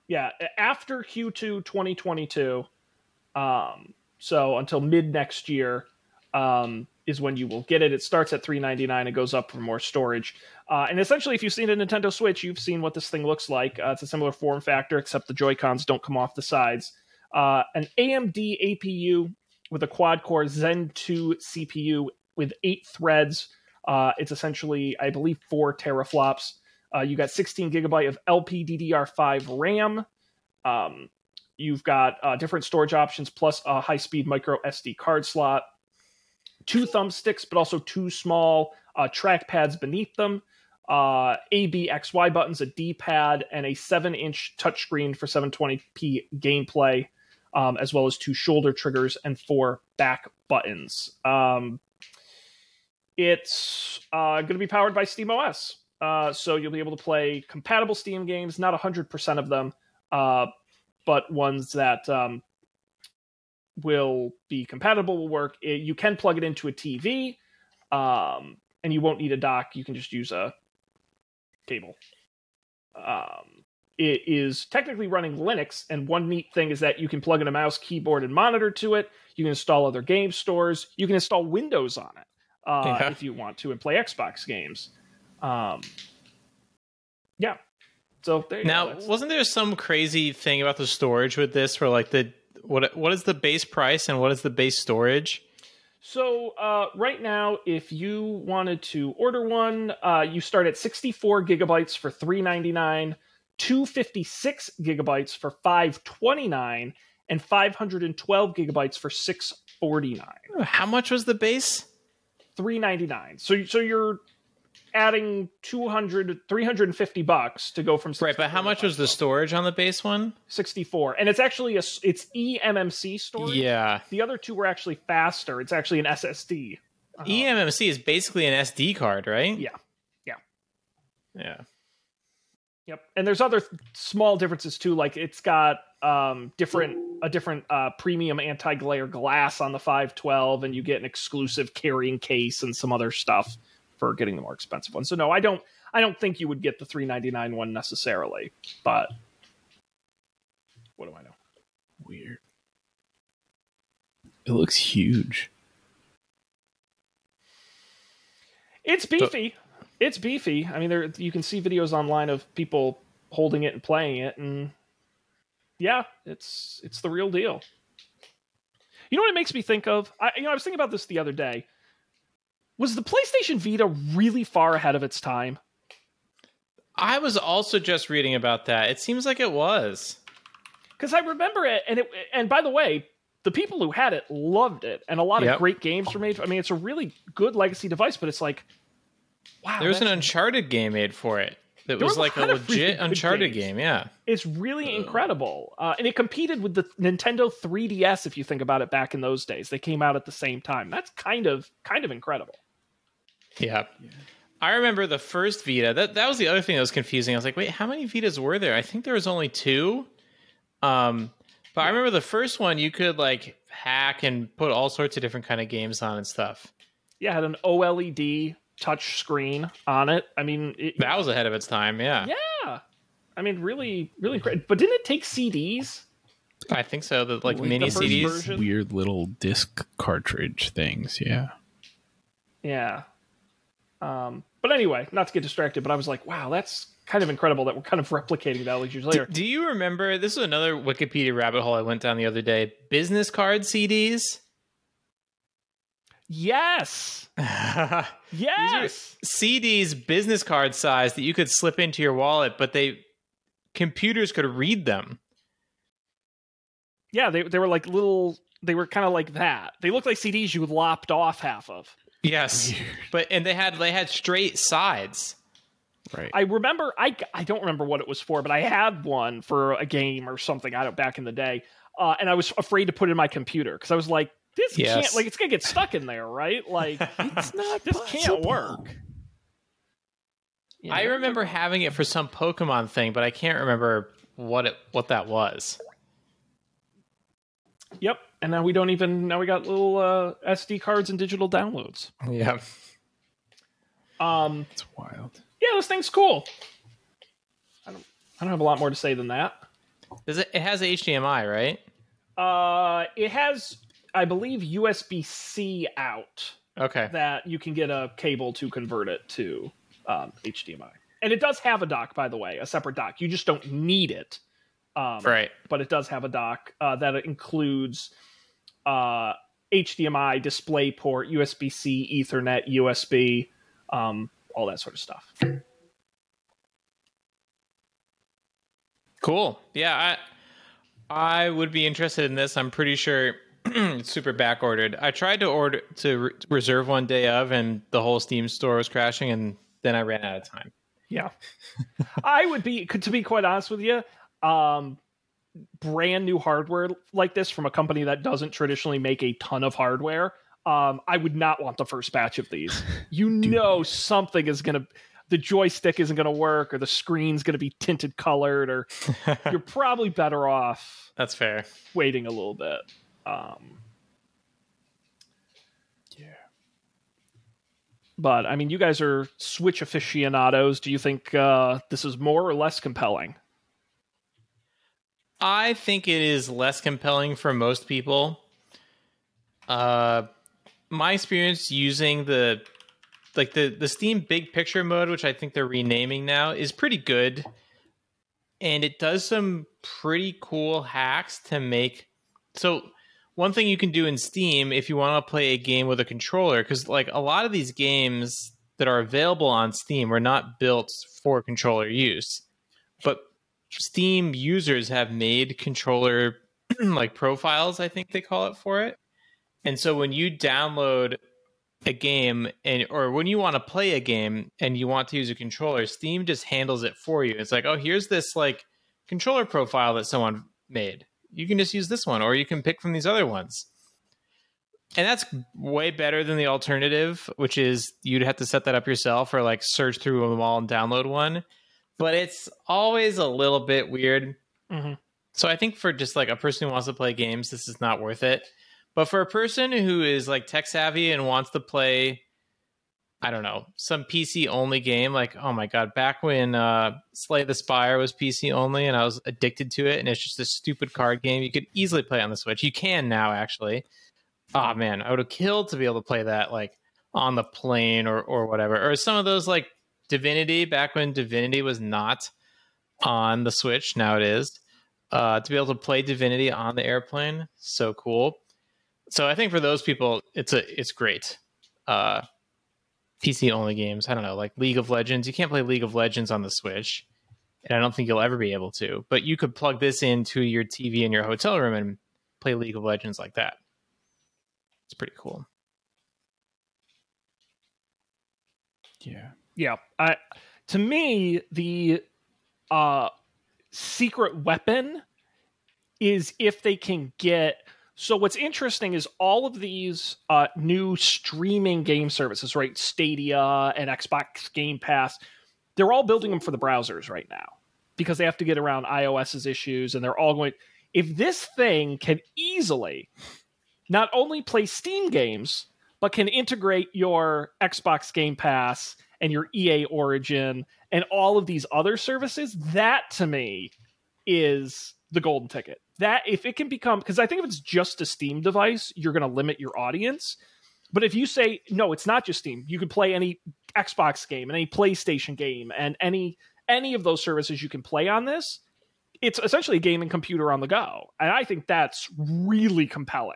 Yeah, after Q2 2022, so until mid next year, is when you will get it. It starts at $399 and goes up for more storage. And essentially, if you've seen a Nintendo Switch, you've seen what this thing looks like. It's a similar form factor, except the Joy-Cons don't come off the sides. An AMD APU with a quad-core Zen 2 CPU with 8 threads. It's essentially, I believe, 4 teraflops. You got 16 gigabyte of LPDDR5 RAM. You've got different storage options, plus a high-speed micro SD card slot. 2 thumbsticks, but also 2 small trackpads beneath them, A, B, X, Y buttons, a D-pad, and a 7-inch touchscreen for 720p gameplay, as well as 2 shoulder triggers and 4 back buttons. It's going to be powered by SteamOS, so you'll be able to play compatible Steam games, not 100% of them, but ones that... will be compatible, will work. You can plug it into a TV, and you won't need a dock. You can just use a cable. It is technically running Linux, and one neat thing is that you can plug in a mouse, keyboard, and monitor to it. You can install other game stores. You can install Windows on it if you want to, and play Xbox games. Yeah. So there you go. Now, wasn't there some crazy thing about the storage with this, where like the What is the base price and what is the base storage? So right now, if you wanted to order one, you start at 64 gigabytes for $399, 256 gigabytes for $529, and 512 gigabytes for $649. How much was the base? $399. So you're adding $350 to go from right, but how much was the storage on the base one? 64, and it's actually it's EMMC storage. Yeah, the other 2 were actually faster. It's actually an SSD. EMMC is basically an SD card, right? Yeah. Yep, and there's other small differences too. Like it's got different premium anti-glare glass on the 512, and you get an exclusive carrying case and some other stuff for getting the more expensive one. So no, I don't think you would get the $399 one necessarily, but what do I know? Weird. It looks huge. It's beefy. It's beefy. I mean, there you can see videos online of people holding it and playing it, and yeah, it's the real deal. You know what it makes me think of? I was thinking about this the other day. Was the PlayStation Vita really far ahead of its time? I was also just reading about that. It seems like it was. Because I remember it, and by the way, the people who had it loved it, and a lot of great games were made. I mean, it's a really good legacy device, but it's like, wow. There was an Uncharted game made for it that was like a legit Uncharted game, yeah. It's really incredible. And it competed with the Nintendo 3DS, if you think about it, back in those days. They came out at the same time. That's kind of incredible. Yeah. I remember the first Vita. That was the other thing that was confusing. I was like, wait, how many Vitas were there? I think there was only 2. But I remember the first one you could like hack and put all sorts of different kind of games on and stuff. Yeah, it had an OLED touch screen on it. I mean... That was ahead of its time, yeah. Yeah! I mean, really, really great. But didn't it take CDs? I think so. The mini CDs. Version? Weird little disc cartridge things, yeah. Yeah. But anyway, not to get distracted, but I was like, wow, that's kind of incredible that we're kind of replicating that all these years later. Do you remember, this is another Wikipedia rabbit hole I went down the other day, business card CDs? Yes! Yes! These are CDs, business card size, that you could slip into your wallet, but computers could read them. Yeah, they were like little, they were kind of like that. They looked like CDs you lopped off half of. Yes, and they had straight sides. Right. I remember. I don't remember what it was for, but I had one for a game or something. I don't back in the day, and I was afraid to put it in my computer because I was like, "This can't. Like, it's gonna get stuck in there, right? Like, it's not. This can't work." You know? I remember having it for some Pokemon thing, but I can't remember what that was. Yep, and now we don't even. Now we got little SD cards and digital downloads. Yeah. It's wild. Yeah, this thing's cool. I don't have a lot more to say than that. It has HDMI, right? It has, I believe, USB-C out. Okay. That you can get a cable to convert it to HDMI. And it does have a dock, by the way, a separate dock. You just don't need it. Right. But it does have a dock that includes HDMI, DisplayPort, USB-C, Ethernet, USB, all that sort of stuff. Cool. Yeah, I would be interested in this. I'm pretty sure it's super backordered. I tried to reserve one day of, and the whole Steam store was crashing, and then I ran out of time. Yeah. I would be, to be quite honest with you, brand new hardware like this from a company that doesn't traditionally make a ton of hardware, I would not want the first batch of these. You know something is going to... The joystick isn't going to work, or the screen's going to be tinted colored, or you're probably better off. That's fair. Waiting a little bit. Yeah. But I mean, you guys are Switch aficionados. Do you think this is more or less compelling? I think it is less compelling for most people. My experience using the Steam Big Picture mode, which I think they're renaming now, is pretty good. And it does some pretty cool hacks to make... So one thing you can do in Steam if you want to play a game with a controller, because like a lot of these games that are available on Steam were not built for controller use. But Steam users have made controller like profiles, I think they call it, for it. And so when you download a game, or when you want to play a game and you want to use a controller, Steam just handles it for you. It's like, oh, here's this like controller profile that someone made. You can just use this one, or you can pick from these other ones. And that's way better than the alternative, which is you'd have to set that up yourself or like search through them all and download one. But it's always a little bit weird. Mm-hmm. So I think for just like a person who wants to play games, this is not worth it. But for a person who is like tech savvy and wants to play, I don't know, some PC only game, like, oh my God, back when Slay the Spire was PC only and I was addicted to it, and it's just a stupid card game you could easily play on the Switch. You can now, actually. Oh man, I would have killed to be able to play that like on the plane or whatever. Or some of those like Divinity, back when Divinity was not on the Switch, now it is. To be able to play Divinity on the airplane, so cool. So I think for those people, it's great. PC only games, I don't know, like League of Legends. You can't play League of Legends on the Switch, and I don't think you'll ever be able to. But you could plug this into your TV in your hotel room and play League of Legends like that. It's pretty cool. Yeah, yeah. To me, the secret weapon is if they can get. So what's interesting is all of these new streaming game services, right? Stadia and Xbox Game Pass, they're all building them for the browsers right now because they have to get around iOS's issues, and they're all going... If this thing can easily not only play Steam games, but can integrate your Xbox Game Pass and your EA Origin and all of these other services, that to me is the golden ticket. That if it can become, because I think if it's just a Steam device, you're going to limit your audience. But if you say, no, it's not just Steam. You can play any Xbox game and any PlayStation game and any of those services you can play on this. It's essentially a gaming computer on the go. And I think that's really compelling.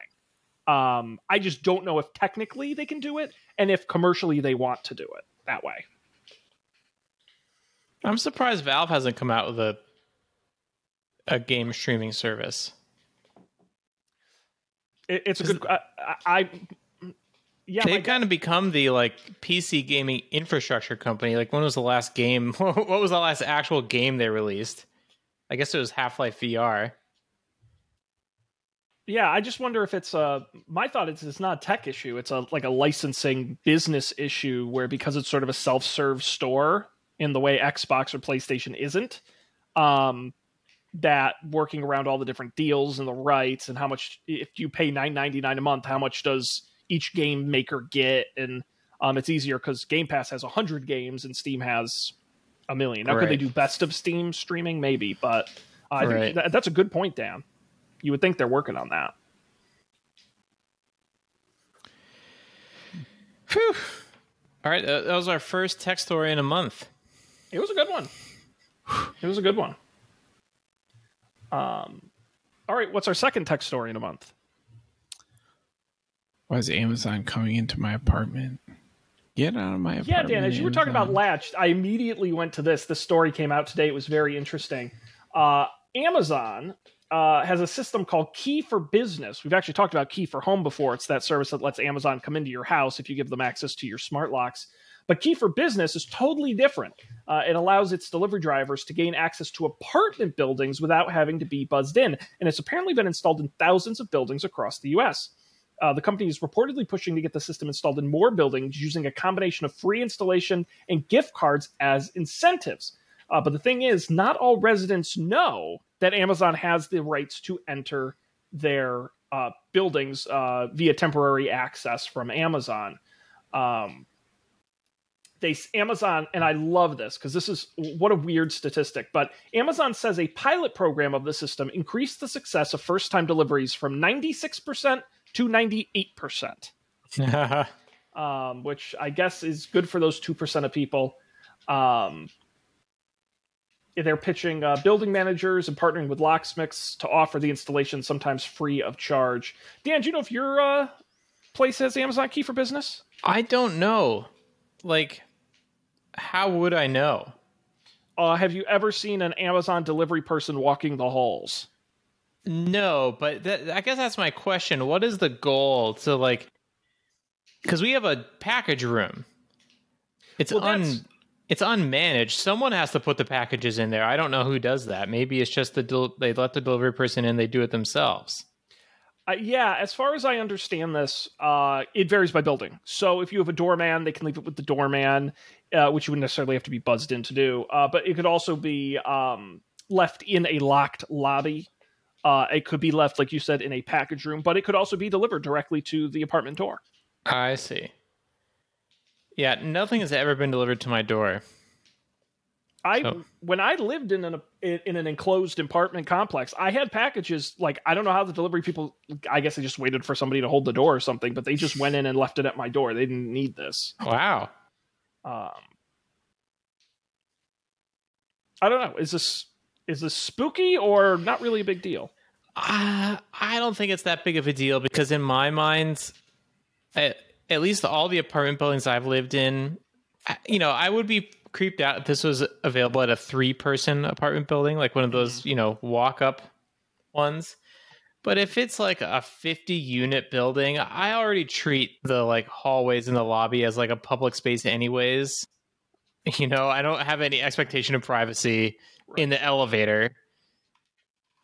I just don't know if technically they can do it and if commercially they want to do it that way. I'm surprised Valve hasn't come out with a game streaming service. It's a good... Yeah, they've kind of become the like PC gaming infrastructure company. Like, when was the last game? What was the last actual game they released? I guess it was Half-Life VR. Yeah, I just wonder if it's my thought is it's not a tech issue. It's a licensing business issue where because it's sort of a self-serve store, in the way Xbox or PlayStation isn't. That working around all the different deals and the rights and how much, if you pay $9.99 a month, how much does each game maker get? And it's easier because Game Pass has 100 games and Steam has 1 million. Now, could they do best of Steam streaming? Maybe, but I think that's a good point, Dan. You would think they're working on that. Whew. All right, that was our first tech story in a month. It was a good one. It was a good one. All right, what's our second tech story in a month? Why is Amazon coming into my apartment? Get out of my apartment. Yeah, Dan, as you were talking about Latch, I immediately went to this. This story came out today. It was very interesting. Amazon has a system called Key for Business. We've actually talked about Key for Home before. It's that service that lets Amazon come into your house if you give them access to your smart locks. But Key for Business is totally different. It allows its delivery drivers to gain access to apartment buildings without having to be buzzed in. And it's apparently been installed in thousands of buildings across the U.S. The company is reportedly pushing to get the system installed in more buildings using a combination of free installation and gift cards as incentives. But the thing is, not all residents know that Amazon has the rights to enter their buildings via temporary access from Amazon. Amazon, and I love this because this is what a weird statistic, but Amazon says a pilot program of the system increased the success of first-time deliveries from 96% to 98%, which I guess is good for those 2% of people. They're pitching building managers and partnering with locksmiths to offer the installation, sometimes free of charge. Dan, do you know if your place has Amazon Key for Business? I don't know. Like, how would I know? Have you ever seen an Amazon delivery person walking the halls? No, but I guess that's my question. What is the goal to, like... Because we have a package room. It's unmanaged. Someone has to put the packages in there. I don't know who does that. Maybe it's just they let the delivery person in, they do it themselves. Yeah, as far as I understand this, it varies by building. So if you have a doorman, they can leave it with the doorman, which you wouldn't necessarily have to be buzzed in to do. But it could also be left in a locked lobby. It could be left, like you said, in a package room, but it could also be delivered directly to the apartment door. I see. Yeah, nothing has ever been delivered to my door. When I lived in an enclosed apartment complex, I had packages, like, I don't know how the delivery people, I guess they just waited for somebody to hold the door or something, but they just went in and left it at my door. They didn't need this. Wow. I don't know. Is this spooky or not really a big deal? I don't think it's that big of a deal because in my mind, at least all the apartment buildings I've lived in, I would be creeped out if this was available at a 3-person apartment building, like one of those, walk-up ones. But if it's like a 50-unit building, I already treat the like hallways in the lobby as like a public space anyways. I don't have any expectation of privacy in the elevator.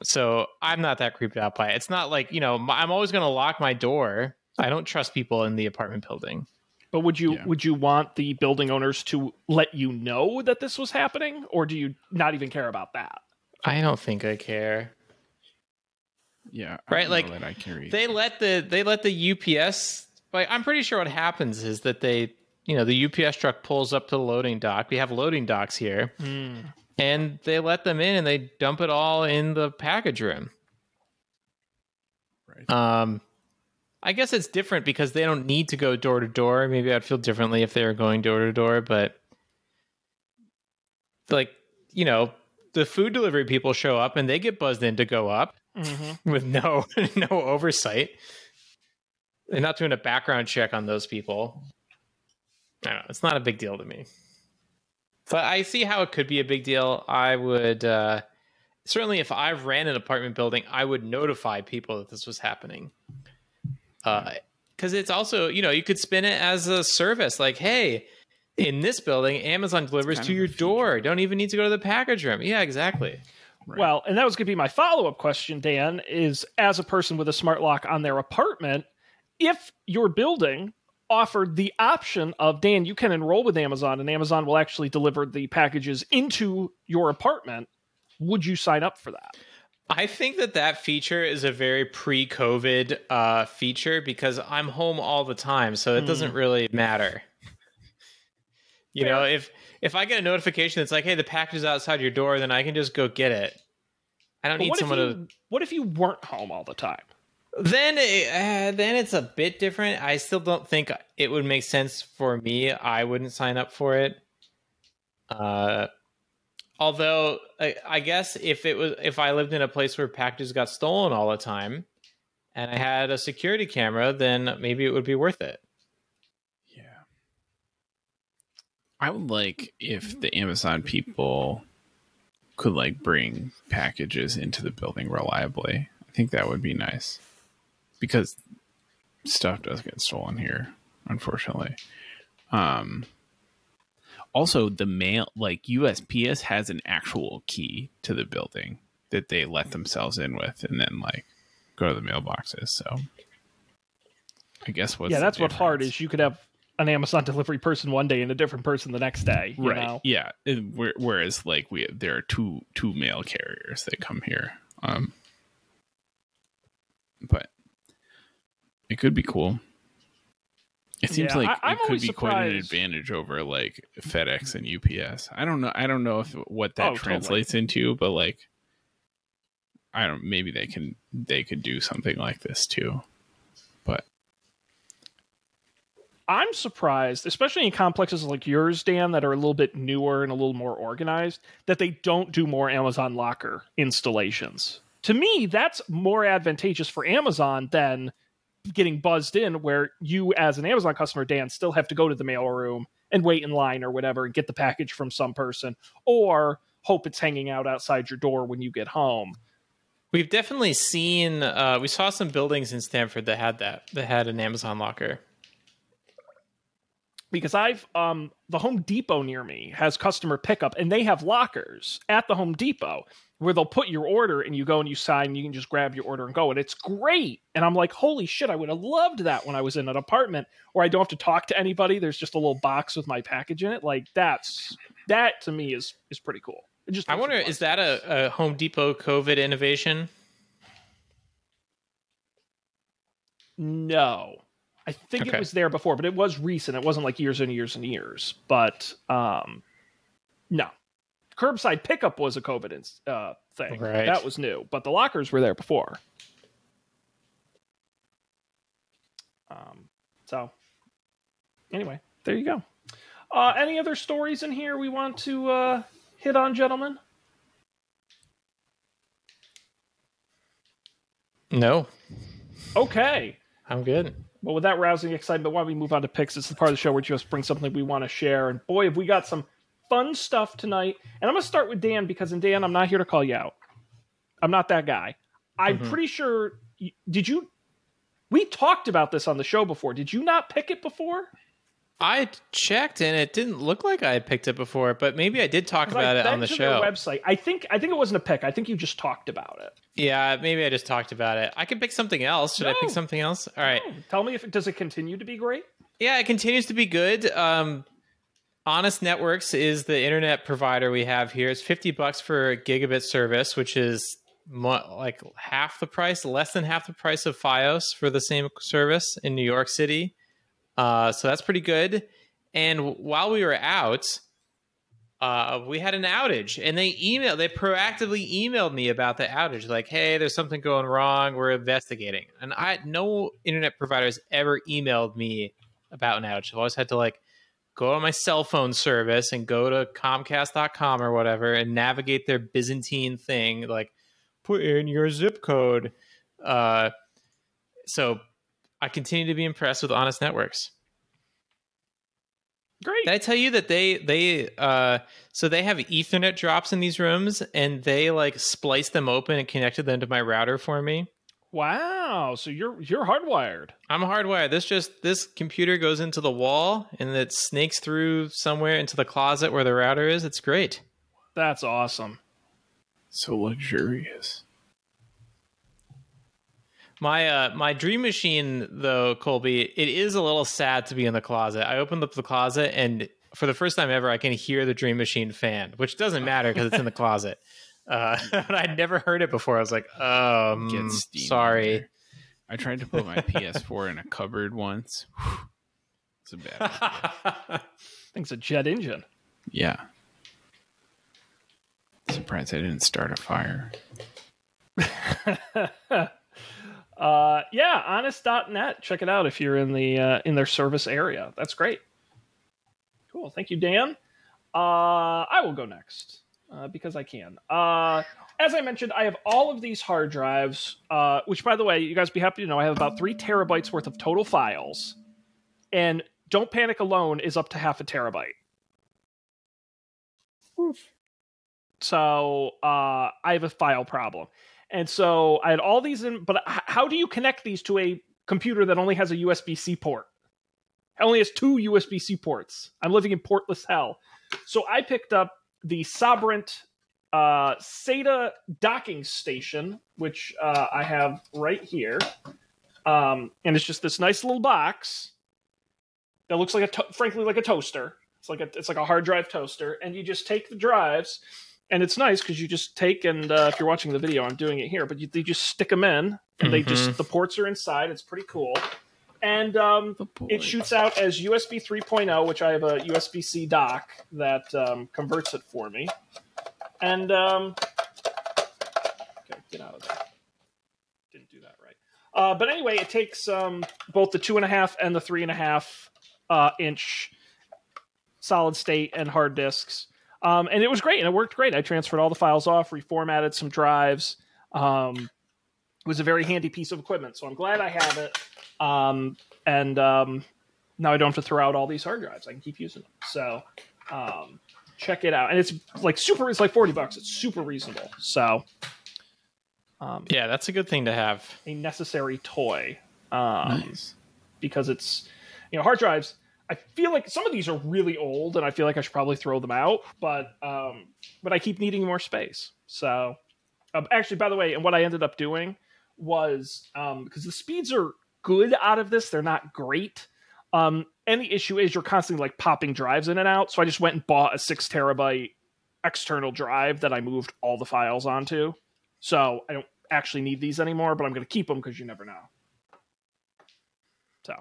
So I'm not that creeped out by it. It's not like, I'm always going to lock my door. I don't trust people in the apartment building. But would you want the building owners to let you know that this was happening, or do you not even care about that? I don't think I care. Yeah, right. Like they let the UPS. Like I'm pretty sure what happens is that they, the UPS truck pulls up to the loading dock. We have loading docks here, and they let them in and they dump it all in the package room. Right. I guess it's different because they don't need to go door to door. Maybe I'd feel differently if they were going door to door, but like, the food delivery people show up and they get buzzed in to go up with no oversight. They're not doing a background check on those people. I don't know. It's not a big deal to me, but I see how it could be a big deal. I would, certainly if I ran an apartment building, I would notify people that this was happening. Because it's also, you could spin it as a service. Like, hey, in this building, Amazon delivers to your door. Don't even need to go to the package room. Yeah, exactly. Right. Well, and that was going to be my follow-up question, Dan, is as a person with a smart lock on their apartment, if your building offered the option of, Dan, you can enroll with Amazon, and Amazon will actually deliver the packages into your apartment. Would you sign up for that? I think that that feature is a very pre-COVID feature because I'm home all the time, so it doesn't really matter. You know, if I get a notification that's like, hey, the package is outside your door, then I can just go get it. I don't need someone to... What if you weren't home all the time? Then it's a bit different. I still don't think it would make sense for me. I wouldn't sign up for it. Although I guess if I lived in a place where packages got stolen all the time, and I had a security camera, then maybe it would be worth it. Yeah, I would like if the Amazon people could like bring packages into the building reliably. I think that would be nice because stuff does get stolen here, unfortunately. Also, the mail, like USPS has an actual key to the building that they let themselves in with and then like go to the mailboxes. So I guess what's that's what's hard is you could have an Amazon delivery person one day and a different person the next day. You know? Yeah. And whereas like there are two mail carriers that come here. But it could be cool. It seems like it could be surprised. Quite an advantage over like FedEx and UPS. I don't know if what that translates into, but like, maybe they could do something like this too. But I'm surprised, especially in complexes like yours, Dan, that are a little bit newer and a little more organized, that they don't do more Amazon Locker installations. To me, that's more advantageous for Amazon than getting buzzed in where you as an Amazon customer, Dan, still have to go to the mail room and wait in line or whatever and get the package from some person or hope it's hanging out outside your door when you get home. We've definitely seen, we saw some buildings in Stanford that had an Amazon Locker. Because I've, the Home Depot near me has customer pickup and they have lockers at the Home Depot where they'll put your order and you go and you sign and you can just grab your order and go. And it's great. And I'm like, holy shit, I would have loved that when I was in an apartment where I don't have to talk to anybody. There's just a little box with my package in it. Like that to me is pretty cool. It just I wonder, is that a Home Depot COVID innovation? No. I think it was there before, but it was recent. It wasn't like years and years and years. But no, curbside pickup was a COVID thing. Right. That was new, but the lockers were there before. So anyway, there you go. Any other stories in here we want to hit on, gentlemen? No. Okay. I'm good. Well, with that rousing excitement, why don't we move on to picks? It's the part of the show where you just bring something we want to share. And boy, have we got some fun stuff tonight. And I'm going to start with Dan because, and Dan, I'm not here to call you out. I'm not that guy. I'm pretty sure... We talked about this on the show before. Did you not pick it before? I checked, and it didn't look like I had picked it before, but maybe I did talk about it on the show. Website. I think it wasn't a pick. I think you just talked about it. Yeah, maybe I just talked about it. I could pick something else. Should I pick something else? All right. No. Tell me, does it continue to be great? Yeah, it continues to be good. Honest Networks is the internet provider we have here. It's $50 for a gigabit service, which is like half the price, less than half the price of Fios for the same service in New York City. So that's pretty good. And while we were out, we had an outage, and they proactively emailed me about the outage. Like, hey, there's something going wrong. We're investigating. And no internet provider has ever emailed me about an outage. I've always had to like go on my cell phone service and go to comcast.com or whatever and navigate their Byzantine thing. Like put in your zip code. So I continue to be impressed with Honest Networks. Great. Did I tell you that they have Ethernet drops in these rooms, and they like spliced them open and connected them to my router for me? Wow! So you're hardwired. I'm hardwired. This computer goes into the wall, and it snakes through somewhere into the closet where the router is. It's great. That's awesome. So luxurious. My Dream Machine, though, Colby, it is a little sad to be in the closet. I opened up the closet, and for the first time ever, I can hear the Dream Machine fan, which doesn't matter because it's in the closet. I'd never heard it before. I was like, sorry. I tried to put my PS4 in a cupboard once. It's a bad idea. Thing's a jet engine. Yeah. Surprised I didn't start a fire. Yeah, honest.net. Check it out if you're in their service area. That's great. Cool. Thank you, Dan. I will go next because I can. As I mentioned, I have all of these hard drives, which, by the way, you guys be happy to know I have about 3 terabytes worth of total files. And Don't Panic alone is up to 0.5 terabyte. Oof. So I have a file problem. And so I had all these in, but how do you connect these to a computer that only has a USB-C port? It only has 2 USB-C ports. I'm living in portless hell. So I picked up the Sobrent SATA docking station, which I have right here. And it's just this nice little box that looks like frankly like a toaster. It's like a hard drive toaster, and you just take the drives. And it's nice because you just take and if you're watching the video, I'm doing it here, but they just stick them in, and the ports are inside. It's pretty cool. And it shoots out as USB 3.0, which I have a USB-C dock that converts it for me. And okay, get out of there. Didn't do that right. But anyway, it takes both the 2.5 and the 3.5 inch solid state and hard disks. And it was great, and it worked great. I transferred all the files off, reformatted some drives. It was a very handy piece of equipment, so I'm glad I have it. Now I don't have to throw out all these hard drives. I can keep using them. So check it out. And it's like it's like $40. It's super reasonable. So yeah, that's a good thing to have. A necessary toy. Nice. Because it's, hard drives, I feel like some of these are really old, and I feel like I should probably throw them out, but I keep needing more space. So actually, by the way, and what I ended up doing was, because the speeds are good out of this, they're not great. And the issue is you're constantly like popping drives in and out. So I just went and bought a 6 terabyte external drive that I moved all the files onto. So I don't actually need these anymore, but I'm going to keep them because you never know. So.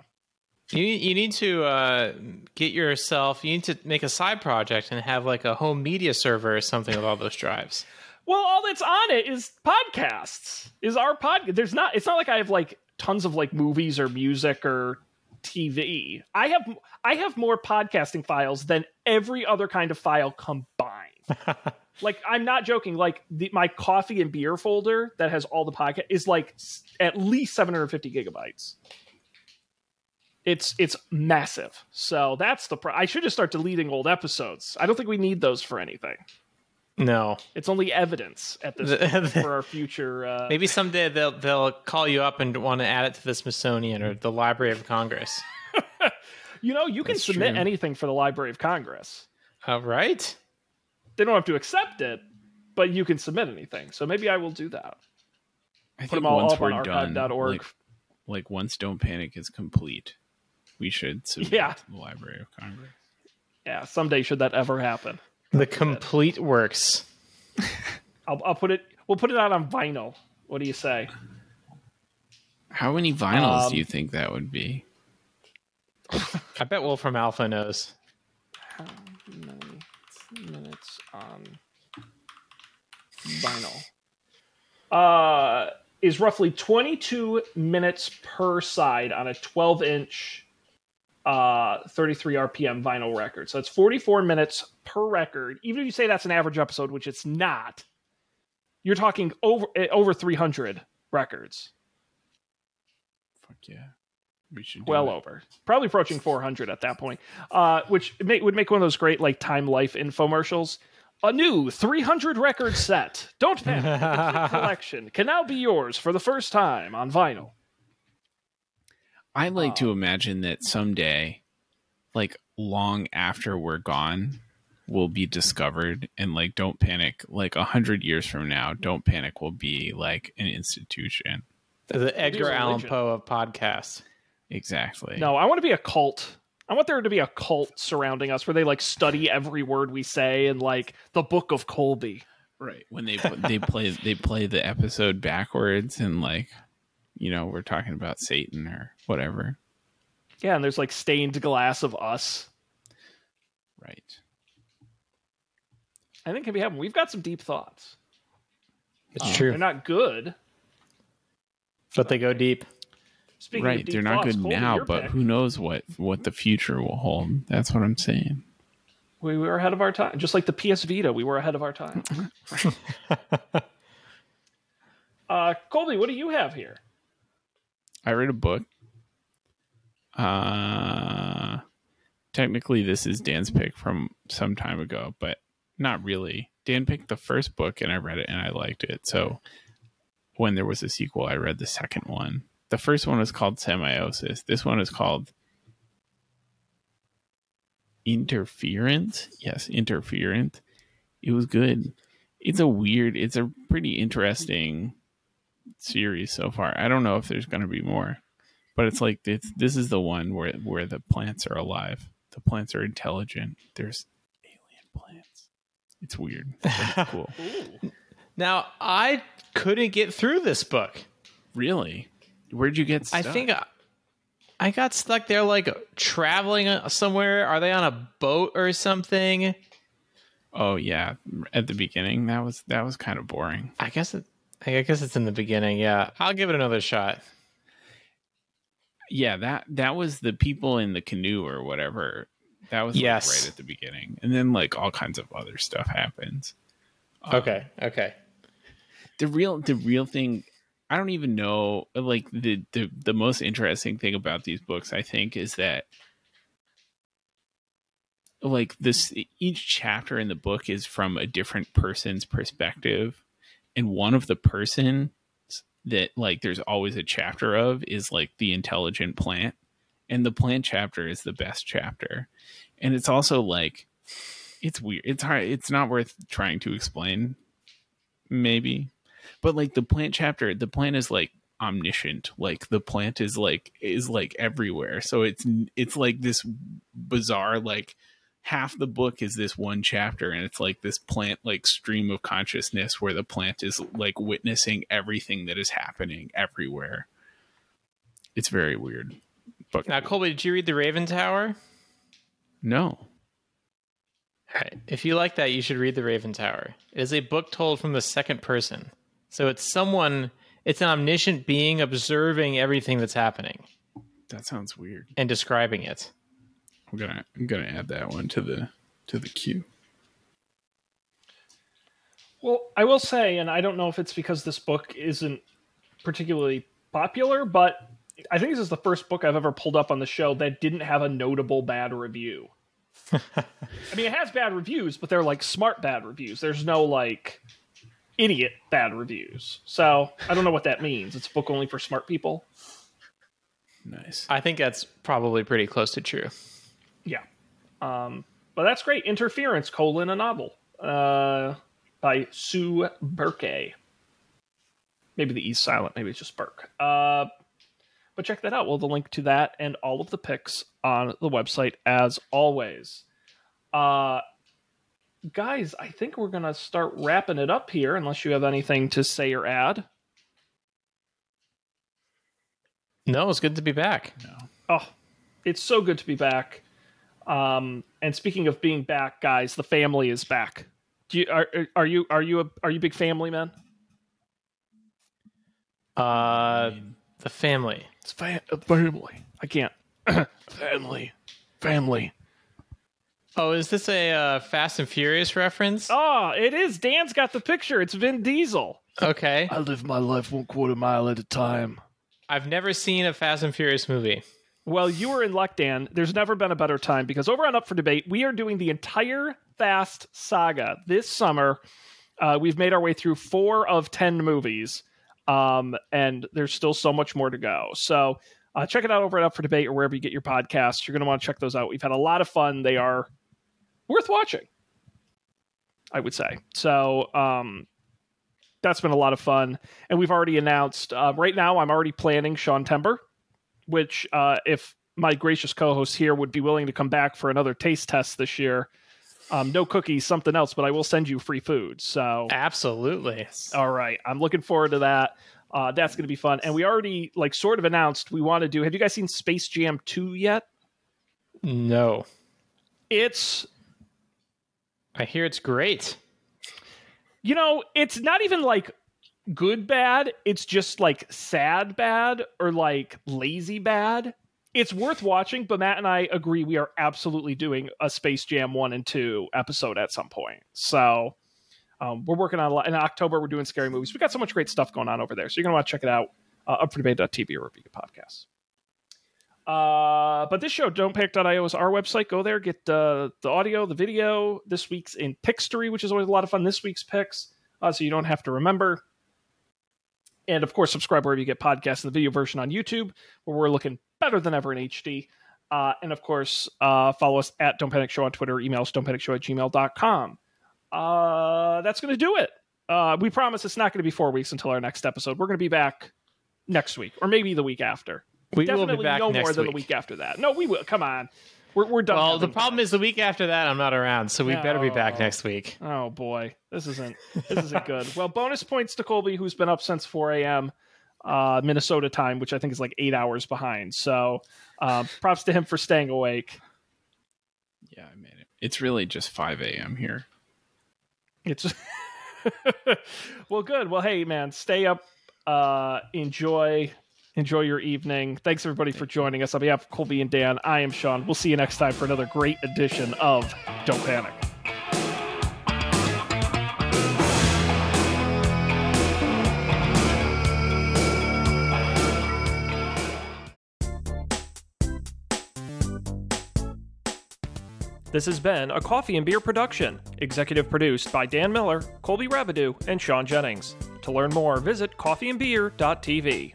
You need to you need to make a side project and have like a home media server or something with all those drives. Well, all that's on it is podcasts, it's not like I have like tons of like movies or music or TV. I have more podcasting files than every other kind of file combined. Like, I'm not joking. Like my coffee and beer folder that has all the podcast is like at least 750 gigabytes. It's massive. So that's the I should just start deleting old episodes. I don't think we need those for anything. No, it's only evidence at this point for our future. Maybe someday they'll call you up and want to add it to the Smithsonian or the Library of Congress. You can submit anything for the Library of Congress. All right. They don't have to accept it, but you can submit anything. So maybe I will do that. I put them all up on archive.org. Like once Don't Panic is complete. We should submit to the Library of Congress. Yeah, someday should that ever happen. The complete works. I'll put it. We'll put it out on vinyl. What do you say? How many vinyls do you think that would be? I bet Wolfram Alpha knows. How many minutes on vinyl? Is roughly 22 minutes per side on a 12-inch. 33 RPM vinyl record. So it's 44 minutes per record. Even if you say that's an average episode, which it's not, you're talking over 300 records. Fuck yeah. We should do over. Probably approaching 400 at that point, which would make one of those great like Time Life infomercials. A new 300 record set. Don't panic. The complete collection can now be yours for the first time on vinyl. I like to imagine that someday, like long after we're gone, we'll be discovered, and like Don't Panic, like 100 years from now, Don't Panic will be like an institution. The Edgar Allan Poe of podcasts. Exactly. No, I want to be a cult. I want there to be a cult surrounding us where they like study every word we say and like the Book of Colby. Right. When they they play the episode backwards and like, you know, we're talking about Satan or whatever. Yeah, and there's like stained glass of us. Right. I think it can be happening. We've got some deep thoughts. It's true. They're not good. But they go deep. Speaking right, of deep they're not thoughts, good Colby, now, but pick. Who knows what the future will hold. That's what I'm saying. We were ahead of our time. Just like the PS Vita, we were ahead of our time. Colby, what do you have here? I read a book. Technically, this is Dan's pick from some time ago, but not really. Dan picked the first book, and I read it, and I liked it. So when there was a sequel, I read the second one. The first one was called Semiosis. This one is called Interference. Yes, Interference. It was good. It's a pretty interesting series so far. I don't know if there's going to be more, but it's like this is the one where the plants are alive. The plants are intelligent. There's alien plants. It's weird. It's cool. Now, I couldn't get through this book. Really? Where'd you get stuck? I think I got stuck there, like traveling somewhere. Are they on a boat or something? Oh yeah, at the beginning that was kind of boring. I guess it's in the beginning. Yeah, I'll give it another shot. Yeah, that was the people in the canoe or whatever. That was yes. Right at the beginning, and then like all kinds of other stuff happens. Okay. The real thing. I don't even know, like, the most interesting thing about these books, I think, is that, like, each chapter in the book is from a different person's perspective. And one of the persons that, like, there's always a chapter of is, like, the intelligent plant. And the plant chapter is the best chapter. And it's also, like, it's weird. It's hard. It's not worth trying to explain, maybe. But like the plant chapter, the plant is like omniscient. Like the plant is like everywhere. So it's like this bizarre, like half the book is this one chapter, and it's like this plant like stream of consciousness where the plant is like witnessing everything that is happening everywhere. It's very weird. But now, Colby, did you read The Raven Tower? No. All right. If you like that, you should read The Raven Tower. It is a book told from the second person. So it's an omniscient being observing everything that's happening. That sounds weird. And describing it. I'm gonna add that one to the queue. Well, I will say, and I don't know if it's because this book isn't particularly popular, but I think this is the first book I've ever pulled up on the show that didn't have a notable bad review. I mean, it has bad reviews, but they're like smart bad reviews. There's no like idiot bad reviews. So I don't know what that means. It's a book only for smart people. Nice. I think that's probably pretty close to true. Yeah. But that's great. Interference, a novel by Sue Burke. Maybe the E's silent. Maybe it's just Burke. But check that out. We'll have the link to that and all of the picks on the website as always. Guys, I think we're going to start wrapping it up here unless you have anything to say or add. No, it's good to be back. No. Oh, it's so good to be back. And speaking of being back, guys, the family is back. Are you big family man? The family. It's family. I can't. Family. Oh, is this a Fast and Furious reference? Oh, it is. Dan's got the picture. It's Vin Diesel. Okay. I live my life 1/4 mile at a time. I've never seen a Fast and Furious movie. Well, you were in luck, Dan. There's never been a better time because over on Up for Debate, we are doing the entire Fast saga this summer. We've made our way through 4 of 10 movies, and there's still so much more to go. So check it out over at Up for Debate or wherever you get your podcasts. You're going to want to check those out. We've had a lot of fun. They are worth watching, I would say. So that's been a lot of fun. And we've already announced, right now I'm already planning Sean Tember, which if my gracious co-host here would be willing to come back for another taste test this year, no cookies, something else, but I will send you free food. So absolutely. All right. I'm looking forward to that. That's going to be fun. And we already like sort of announced we want to do, have you guys seen Space Jam 2 yet? No. I hear it's great. You know, it's not even like good bad. It's just like sad bad or like lazy bad. It's worth watching, but Matt and I agree we are absolutely doing a Space Jam 1 and 2 episode at some point. So we're working on a lot. In October, we're doing scary movies. We've got so much great stuff going on over there. So you're going to want to check it out. Up for Debate.tv or review podcasts. But this show, don'tpanic.io, is our website. Go there, get the audio, the video, this week's in Pickstery, which is always a lot of fun. This week's picks, so you don't have to remember. And of course, subscribe wherever you get podcasts and the video version on YouTube, where we're looking better than ever in HD. And of course, follow us at Don't Panic Show on Twitter, email us don'tpanicshow@gmail.com. That's going to do it. We promise it's not going to be 4 weeks until our next episode. We're going to be back next week, or maybe the week after. We definitely will be back no next more than week. The week after that. No, we will. Come on. We're done. Well, the problem is the week after that, I'm not around, so we better be back next week. Oh, boy. This isn't good. Well, bonus points to Colby, who's been up since 4 a.m. Minnesota time, which I think is like 8 hours behind. So props to him for staying awake. Yeah, I made it. It's really just 5 a.m. here. It's Well, good. Well, hey, man, stay up. Enjoy your evening. Thanks, everybody, for joining us. On behalf of Colby and Dan, I am Sean. We'll see you next time for another great edition of Don't Panic. This has been a Coffee and Beer production, executive produced by Dan Miller, Colby Rabideau, and Sean Jennings. To learn more, visit coffeeandbeer.tv.